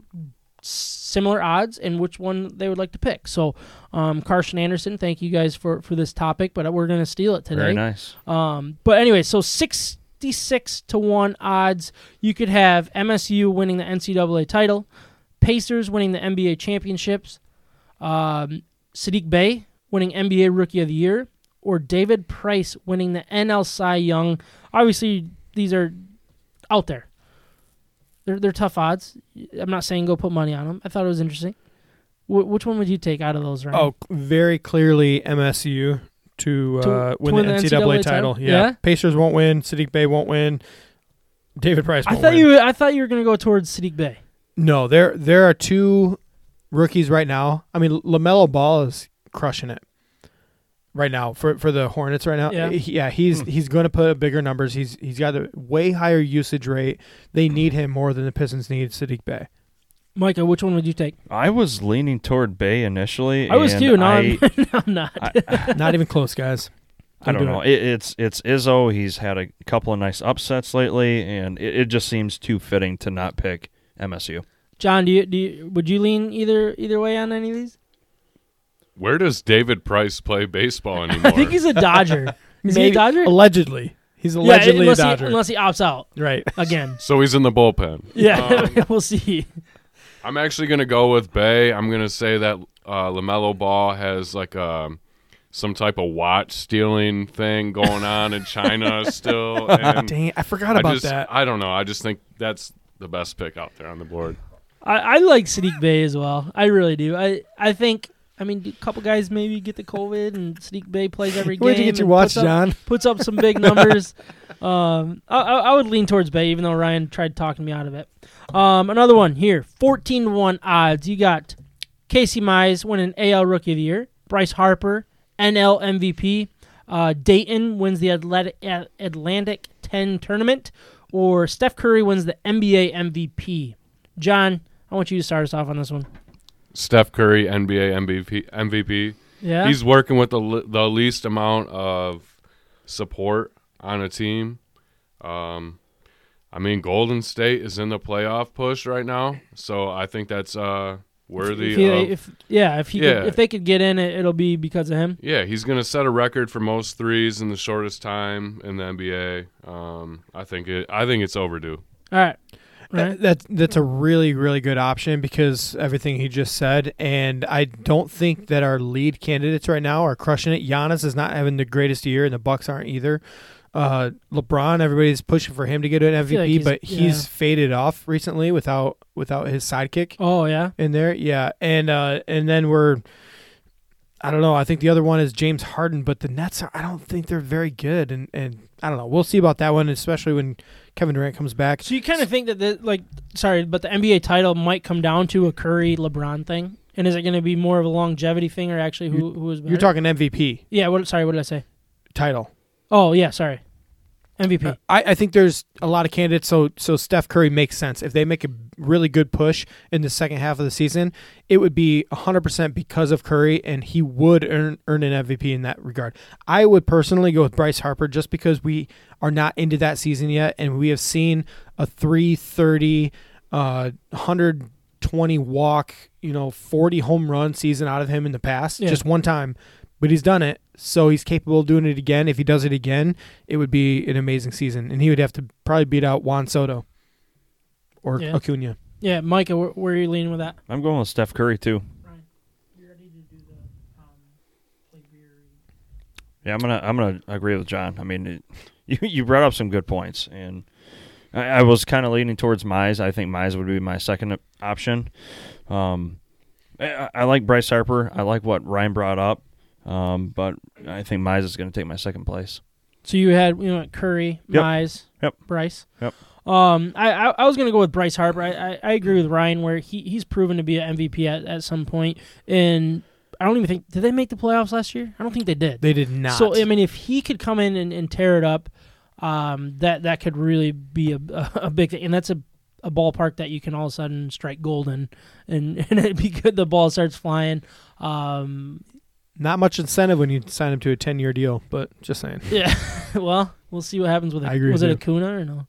similar odds and which one they would like to pick. So um Carson Anderson, thank you guys for for this topic, but we're gonna steal it today. Very nice. Um but anyway, so sixty-six to one odds. You could have M S U winning the N C double A title, Pacers winning the N B A championships, um Sadiq Bey winning N B A Rookie of the Year, or David Price winning the N L Cy Young. Obviously these are out there. They're, they're tough odds. I'm not saying go put money on them. I thought it was interesting. W- which one would you take out of those, Ryan? Oh, very clearly M S U to, uh, to win, to win the, the N C double A title. Yeah. yeah, Pacers won't win. Sadiq Bey won't win. David Price won't I thought win. You, I thought you were going to go towards Sadiq Bey. No, there there are two rookies right now. I mean, LaMelo Ball is crushing it right now for for the Hornets right now. Yeah, yeah he's mm. he's going to put up bigger numbers. He's he's got a way higher usage rate. They need him more than the Pistons need Sadiq Bey. Micah, which one would you take? I was leaning toward Bey initially. I was too. No, I, I'm, no I'm not. I, I, not even close, guys. Don't I don't do know. It. It, it's it's Izzo. He's had a couple of nice upsets lately, and it, it just seems too fitting to not pick M S U. John, do you do you, would you lean either either way on any of these? Where does David Price play baseball anymore? I think he's a Dodger. Is Maybe, he a Dodger? Allegedly. He's allegedly yeah, a Dodger. He, unless he opts out. Right. Again. So he's in the bullpen. Yeah, um, we'll see. I'm actually going to go with Bey. I'm going to say that uh, LaMelo Ball has like a, some type of watch stealing thing going on in China still. And Dang, I forgot about I just, that. I don't know. I just think that's the best pick out there on the board. I, I like Sadiq Bey as well. I really do. I, I think... I mean, a couple guys maybe get the COVID, and Sadiq Bey plays every game. Where'd you get your watch, puts up, John? Puts up some big numbers. um, I, I would lean towards Bey, even though Ryan tried talking me out of it. Um, another one here, fourteen to one odds. You got Casey Mize winning A L Rookie of the Year, Bryce Harper, N L M V P, uh, Dayton wins the Atlantic, Atlantic ten tournament, or Steph Curry wins the N B A M V P. John, I want you to start us off on this one. Steph Curry, N B A M V P. M V P. Yeah. He's working with the the least amount of support on a team. Um, I mean, Golden State is in the playoff push right now, so I think that's uh, worthy if he, of. If, yeah, if he yeah. Could, if they could get in, it, it'll be because of him. Yeah, he's going to set a record for most threes in the shortest time in the N B A. Um, I think it. I think it's overdue. All right. Right. That that's a really, really good option because everything he just said, and I don't think that our lead candidates right now are crushing it. Giannis is not having the greatest year, and the Bucks aren't either. Uh, LeBron, everybody's pushing for him to get an M V P, like he's, but he's yeah. faded off recently without without his sidekick. Oh yeah, in there, yeah, and uh, and then we're. I don't know. I think the other one is James Harden, but the Nets, are, I don't think they're very good. And, and I don't know. We'll see about that one, especially when Kevin Durant comes back. So you kind of think that, the, like, sorry, but the N B A title might come down to a Curry-LeBron thing? And is it going to be more of a longevity thing or actually who, who is better? You're talking M V P. Yeah. What? Sorry, what did I say? Title. Oh, yeah, sorry. M V P. Uh, I, I think there's a lot of candidates, so so Steph Curry makes sense. If they make a really good push in the second half of the season, it would be one hundred percent because of Curry, and he would earn, earn an M V P in that regard. I would personally go with Bryce Harper just because we are not into that season yet, and we have seen a three thirty, uh, one hundred twenty walk, you know, forty home run season out of him in the past, yeah. just one time. But he's done it, so he's capable of doing it again. If he does it again, it would be an amazing season, and he would have to probably beat out Juan Soto or yeah. Acuna. Yeah, Micah, where, where are you leaning with that? I'm going with Steph Curry, too. Ryan, you ready to do the um, play beer? Yeah, I'm gonna I'm gonna agree with John. I mean, it, you you brought up some good points, and I, I was kind of leaning towards Mize. I think Mize would be my second option. Um, I, I like Bryce Harper. I like what Ryan brought up. Um, but I think Mize is going to take my second place. So you had you know Curry, yep. Mize, yep. Bryce. Yep. Um, I, I, I was going to go with Bryce Harper. I, I, I agree with Ryan where he, he's proven to be an M V P at, at some point. And I don't even think – did they make the playoffs last year? I don't think they did. They did not. So, I mean, if he could come in and, and tear it up, um, that, that could really be a, a big thing. And that's a, a ballpark that you can all of a sudden strike golden, and, and it'd be good. The ball starts flying. Um Not much incentive when you sign him to a ten-year deal, but just saying. Yeah, well, we'll see what happens with it. I agree was with it Acuna or no?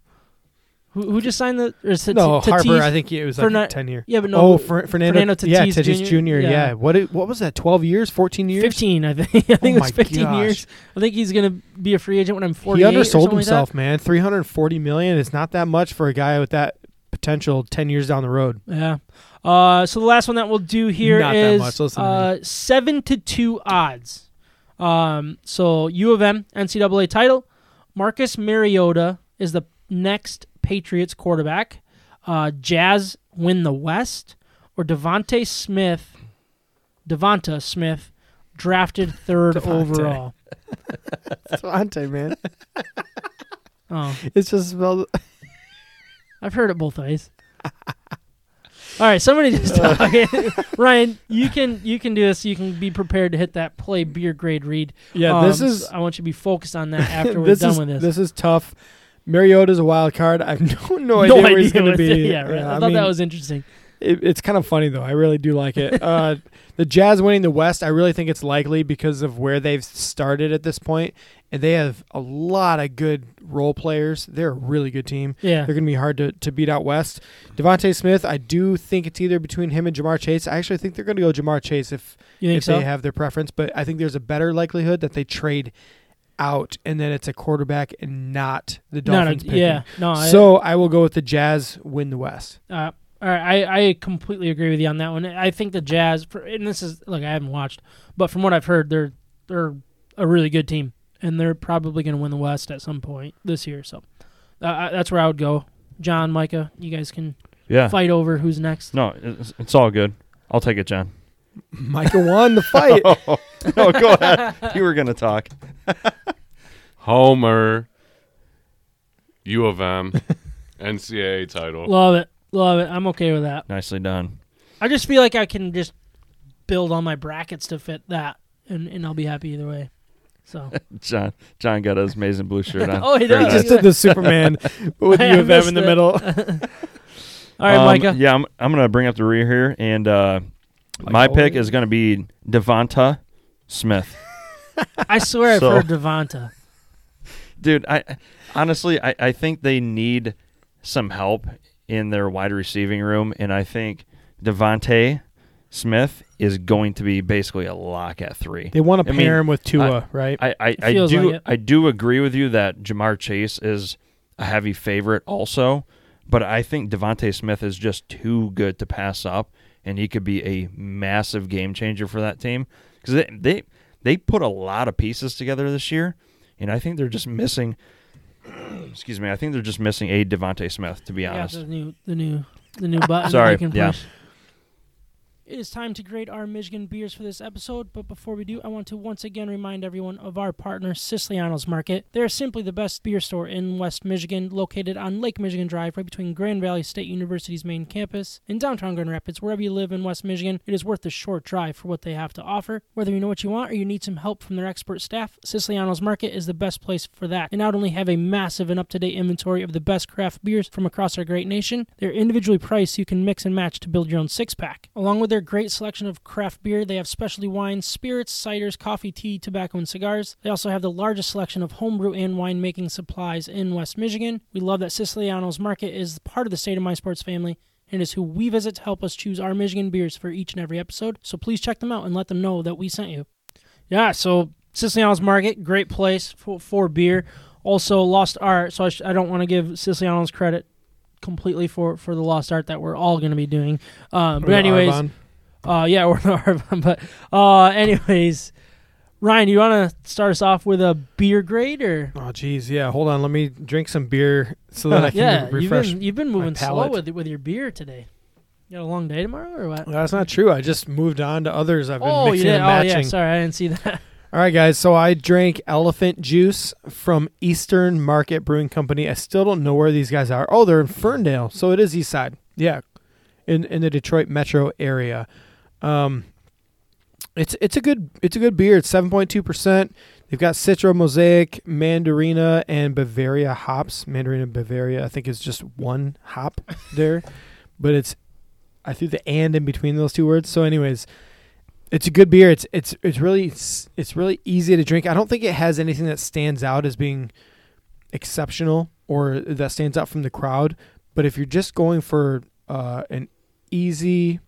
Who who just signed the? Or t- no, t- Harper. I think it was Fernan- like ten-year. Yeah, but no. Oh, Fer- Fernando, Fernando Tatis, yeah, Tatis Junior Junior Yeah. yeah. What it, what was that? Twelve years? Fourteen years? Fifteen, I think. I think oh it was fifteen gosh. years. I think he's gonna be a free agent when I'm forty-eight. He undersold or himself, like man. Three hundred forty million is not that much for a guy with that potential ten years down the road. Yeah. Uh, so the last one that we'll do here Not is uh, seven to two odds. Um, so U of M N C double A title. Marcus Mariota is the next Patriots quarterback. Uh, Jazz win the West, or Devontae Smith, Devonta Smith drafted third Devontae. overall. Devontae, man. Oh, it's just spelled. I've heard it both ways. All right, somebody just talking. Ryan, you can you can do this. You can be prepared to hit that play beer grade read. Yeah, um, this is. I want you to be focused on that after we're done is, with this. This is tough. Mariota's a wild card. I have no, no, no idea, idea where he's going to be. Yeah, right. yeah, I, I thought mean, that was interesting. It, it's kind of funny, though. I really do like it. Uh, the Jazz winning the West, I really think it's likely because of where they've started at this point. And they have a lot of good role players. They're a really good team. Yeah. They're going to be hard to, to beat out West. Devontae Smith, I do think it's either between him and Jamar Chase. I actually think they're going to go Jamar Chase if, if so? they have their preference. But I think there's a better likelihood that they trade out and then it's a quarterback and not the Dolphins no, no, picking. Yeah, no, so I, I will go with the Jazz win the West. Uh, All right, I, I completely agree with you on that one. I think the Jazz, and this is, look, I haven't watched, but from what I've heard, they're they're a really good team, and they're probably going to win the West at some point this year. So uh, that's where I would go. John, Micah, you guys can yeah. fight over who's next. No, it's, it's all good. I'll take it, John. Micah won the fight. oh, no, go ahead. You were going to talk. Homer, U of M, N C double A title. Love it. Love it. I'm okay with that. Nicely done. I just feel like I can just build all my brackets to fit that, and, and I'll be happy either way. So John John got his amazing blue shirt on. oh, he does. He just did the Superman with U of M in the it. middle. all right, um, Micah. Yeah, I'm, I'm going to bring up the rear here, and uh, like my pick is going to be Devonta Smith. I swear so, I've heard Devonta. Dude, I honestly, I, I think they need some help in their wide receiving room, and I think Devontae Smith is going to be basically a lock at three. They want to I pair mean, him with Tua, I, right? I, I, I do like I do agree with you that Jamar Chase is a heavy favorite also, but I think Devontae Smith is just too good to pass up, and he could be a massive game changer for that team because they, they they put a lot of pieces together this year, and I think they're just missing – excuse me. I think they're just missing a Devontae Smith, to be honest. Yeah, the new, the new, the new button. Sorry, that I can push. Yeah. It is time to grade our Michigan beers for this episode, but before we do, I want to once again remind everyone of our partner, Siciliano's Market. They are simply the best beer store in West Michigan, located on Lake Michigan Drive, right between Grand Valley State University's main campus and downtown Grand Rapids. Wherever you live in West Michigan, it is worth a short drive for what they have to offer. Whether you know what you want or you need some help from their expert staff, Siciliano's Market is the best place for that. They not only have a massive and up-to-date inventory of the best craft beers from across our great nation, they're individually priced so you can mix and match to build your own six-pack. Along with their great selection of craft beer, they have specialty wines, spirits, ciders, coffee, tea, tobacco, and cigars. They also have the largest selection of homebrew and winemaking supplies in West Michigan. We love that Siciliano's Market is part of the State of My Sports family and is who we visit to help us choose our Michigan beers for each and every episode. So please check them out and let them know that we sent you. Yeah, so Siciliano's Market, great place for, for beer. Also, Lost Art, so I, sh- I don't want to give Siciliano's credit completely for, for the Lost Art that we're all going to be doing. Um, but anyways... Arvon. Uh, yeah, we're the Arvon, but uh, anyways, Ryan, you want to start us off with a beer grade, or? Oh, geez, yeah. Hold on, let me drink some beer so that I can yeah, refresh. You've been, you've been moving slow with with your beer today. You got a long day tomorrow, or what? Well, that's not true. I just moved on to others. I've been oh, mixing and matching. Oh, yeah. Sorry, I didn't see that. All right, guys. So I drank Elephant Juice from Eastern Market Brewing Company. I still don't know where these guys are. Oh, they're in Ferndale, so it is East Side. Yeah, in in the Detroit metro area. Um, it's it's a good it's a good beer. It's seven point two percent. They've got Citra, Mosaic, Mandarina, and Bavaria hops. Mandarina, Bavaria, I think it's just one hop there, but it's I threw the and in between those two words. So, anyways, it's a good beer. It's it's it's really it's, it's really easy to drink. I don't think it has anything that stands out as being exceptional or that stands out from the crowd. But if you're just going for uh, an easy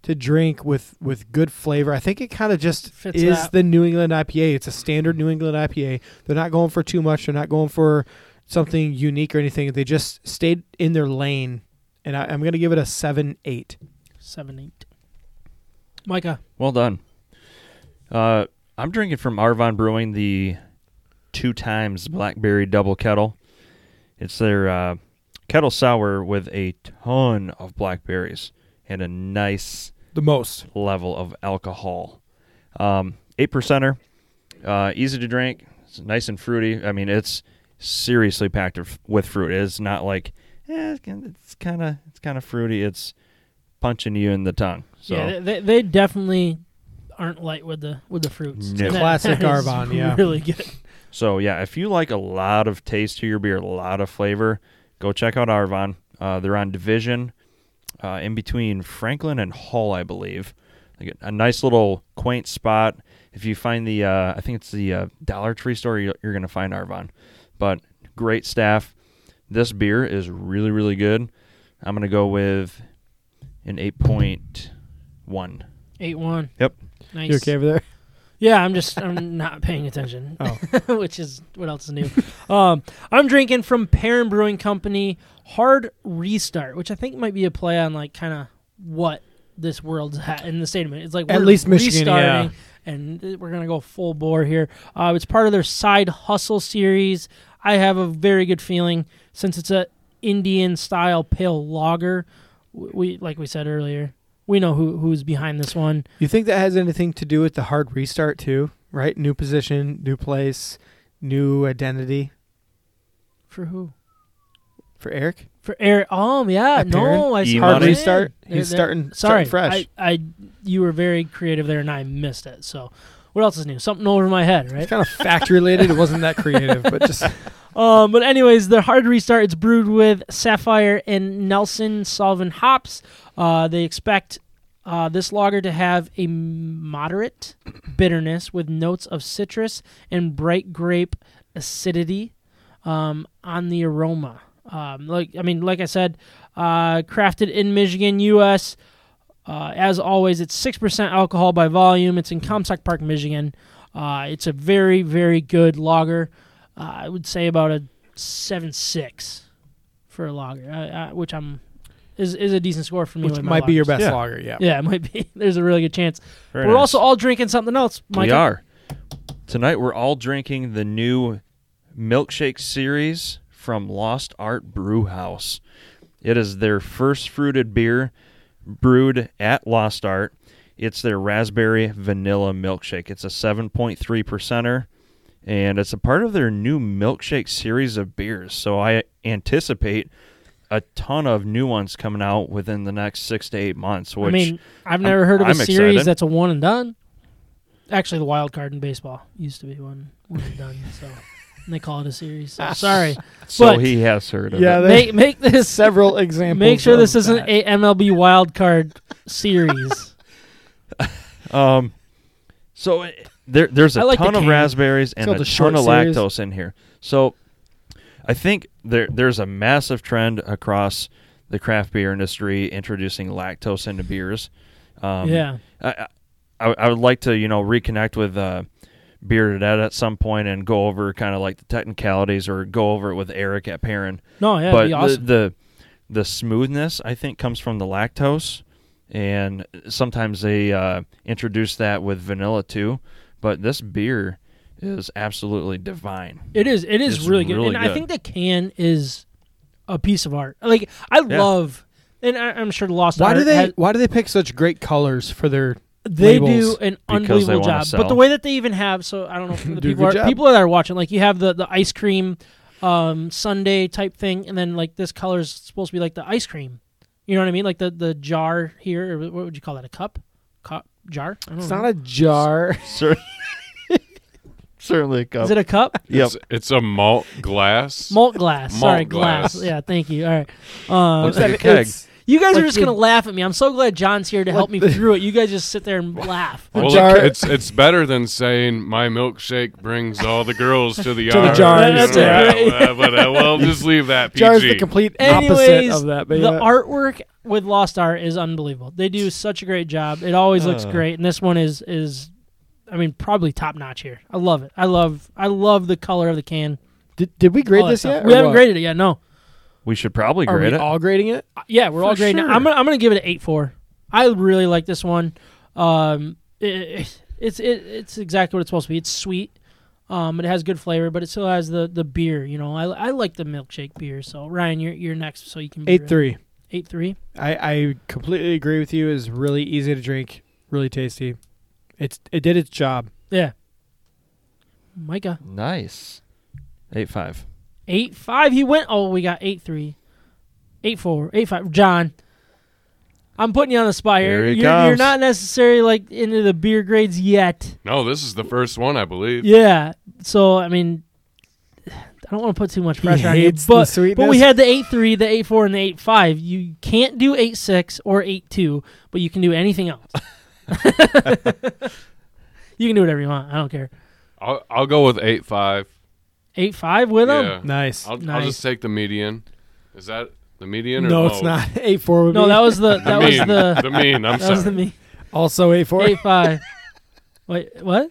to drink with, with good flavor. I think it kind of just Fits is that. The New England I P A. It's a standard New England I P A. They're not going for too much. They're not going for something unique or anything. They just stayed in their lane, and I, I'm going to give it a seven eight. seven eight. Micah. Well done. Uh, I'm drinking from Arvon Brewing the two times Blackberry Double Kettle. It's their uh, kettle sour with a ton of blackberries and a nice the most level of alcohol. Um, eight percenter, uh, easy to drink. It's nice and fruity. I mean, it's seriously packed with fruit. It's not like eh, it's kind of it's kind of fruity. It's punching you in the tongue. So yeah, they they definitely aren't light with the with the fruits. No. Classic Arvon, yeah, really good. So yeah, if you like a lot of taste to your beer, a lot of flavor, go check out Arvon. Uh, they're on Division. Uh, in between Franklin and Hull, I believe. Like a, a nice little quaint spot. If you find the, uh, I think it's the uh, Dollar Tree store, you're, you're going to find Arvon. But great staff. This beer is really, really good. I'm going to go with an eight point one. eight point one. Yep. Nice. You okay over there? Yeah, I'm just, I'm not paying attention, oh. which is what else is new. um, I'm drinking from Perrin Brewing Company, Hard Restart, which I think might be a play on like kind of what this world's at in the state of Michigan. It's like we're at least Michigan, restarting, yeah. And we're going to go full bore here. Uh, it's part of their Side Hustle series. I have a very good feeling since it's a Indian-style pale lager, we, like we said earlier, we know who who's behind this one. You think that has anything to do with the hard restart too, right? New position, new place, new identity. For who? For Eric? For Eric. Oh, yeah. No, I see. Hard restart. He's they're, starting, sorry, starting fresh. I, I, you were very creative there, and I missed it. So what else is new? Something over my head, right? It's kind of fact-related. It wasn't that creative, but just... Um, but anyways, the Hard Restart, it's brewed with Sapphire and Nelson Solvent hops. Uh, they expect uh, this lager to have a moderate bitterness with notes of citrus and bright grape acidity um, on the aroma. Um, like I mean, like I said, uh, crafted in Michigan, U S Uh, as always, it's six percent alcohol by volume. It's in Comstock Park, Michigan. Uh, it's a very, very good lager. Uh, I would say about a seven six for a lager, uh, uh, which I'm is is a decent score for me. Which with might my be your best yeah. lager, yeah. Yeah, it might be. There's a really good chance. Very we're nice. Also all drinking something else, Mike. We are. Tonight we're all drinking the new milkshake series from Lost Art Brew House. It is their first fruited beer, brewed at Lost Art. It's their raspberry vanilla milkshake. It's a seven point three percenter, and it's a part of their new milkshake series of beers. So I anticipate a ton of new ones coming out within the next six to eight months. Which I mean, I've never I'm, heard of a I'm series excited. That's a one and done. Actually, the wild card in baseball used to be one, one and done, so and they call it a series. So sorry. So but he has heard of yeah, it. Make, make this several examples. Make sure this that. isn't a M L B wild card series. um, so it, there, there's a like ton the of raspberries and a ton of series. lactose in here. So I think there there's a massive trend across the craft beer industry introducing lactose into beers. Um, yeah. I, I, I would like to, you know, reconnect with uh, Bearded Ed at some point and go over kind of like the technicalities or go over it with Eric at Perrin. No, yeah, but that'd be awesome. the, the the smoothness, I think, comes from the lactose, and sometimes they uh, introduce that with vanilla too. But this beer is absolutely divine. It is. It is really, really good, really and good. I think the can is a piece of art. Like I yeah. love, and I, I'm sure Lost Why Art do they? Has, why do they pick such great colors for their? They labels. do an unbelievable job, sell. But the way that they even have, so I don't know, if the people, are, people that are watching, like you have the, the ice cream um, sundae type thing, and then like this color is supposed to be like the ice cream. You know what I mean? Like the, the jar here, or what would you call that, a cup? Cup? Jar? I don't it's know. Not a jar. Certainly a cup. Is it a cup? Yep. It's, it's a malt glass. Malt glass. Malt Sorry, glass. glass. Yeah, thank you. All right. Um, Looks like a keg. You guys like are just going to laugh at me. I'm so glad John's here to help me through it. You guys just sit there and laugh. Well, look, it's it's better than saying, my milkshake brings all the girls to the yard. To the jar. That's it. Right. Well, uh, well, just leave that P G. Jar's the complete opposite Anyways, of that. Baby. The artwork with Lost Art is unbelievable. They do such a great job. It always uh. looks great. And this one is, is, I mean, probably top notch here. I love it. I love I love the color of the can. Did, did we grade all this yet? We haven't what? graded it yet, no. We should probably grade it. Are we it. all grading it? Uh, yeah, we're For all grading sure. it. I'm gonna, I'm gonna give it an eight four. I really like this one. Um, it, it's it, it's exactly what it's supposed to be. It's sweet. Um, it has good flavor, but it still has the, the beer. You know, I I like the milkshake beer. So Ryan, you're you're next, so you can be eight three. Eight three. I I completely agree with you. It's really easy to drink, really tasty. It's it did its job. Yeah. Micah. Nice. Eight five. Eight five, he went. Oh, we got eight three, eight four, eight five. John, I'm putting you on the spot here. Here he you're, comes. You're not necessarily like into the beer grades yet. No, this is the first one, I believe. Yeah. So I mean, I don't want to put too much pressure on you, but but we had the eight three, the eight four, and the eight five. You can't do eight six or eight two, but you can do anything else. You can do whatever you want. I don't care. I'll I'll go with eight five. Eight five with yeah. them? Nice. I'll, nice. I'll just take the median. Is that the median or no? No, it's not. Eight four would no, be. No, that was the that was the the mean. I'm that sorry. Was the mean. Also eight four. Eight five. Wait, what?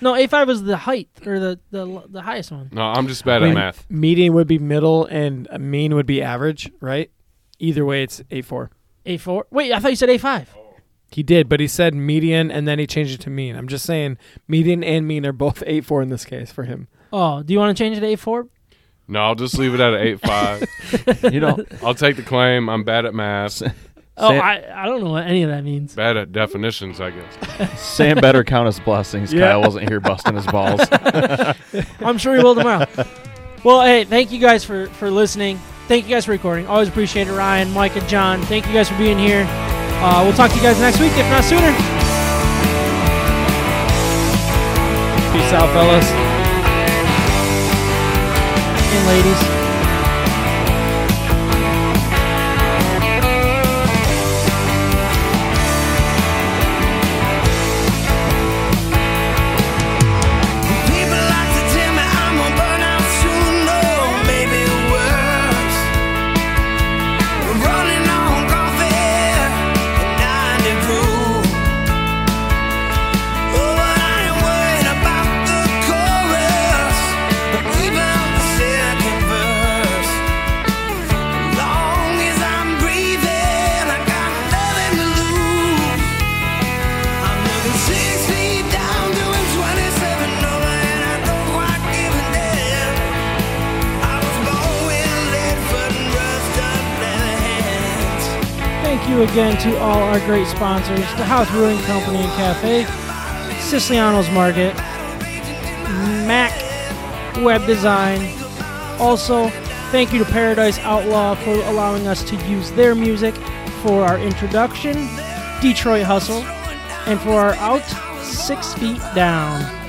No, eight five was the height or the, the the highest one. No, I'm just bad I mean, at math. Median would be middle and mean would be average, right? Either way, it's eight four. Eight four. Wait, I thought you said eight five. Oh. He did, but he said median and then he changed it to mean. I'm just saying median and mean are both eight four in this case for him. Oh, do you want to change it to eight four? No, I'll just leave it at an eight five. You know, I'll take the claim. I'm bad at math. Oh, Sam, I, I don't know what any of that means. Bad at definitions, I guess. Sam better count his blessings. Yeah. Kyle wasn't here busting his balls. I'm sure he will tomorrow. Well, hey, thank you guys for, for listening. Thank you guys for recording. Always appreciate it, Ryan, Mike, and John. Thank you guys for being here. Uh, we'll talk to you guys next week, if not sooner. Peace out, fellas. Ladies. Never you again to all our great sponsors, the House Brewing Company and Cafe, Siciliano's Market, Mac Web Design. Also, thank you to Paradise Outlaw for allowing us to use their music for our introduction, Detroit Hustle, and for our out, Six Feet Down.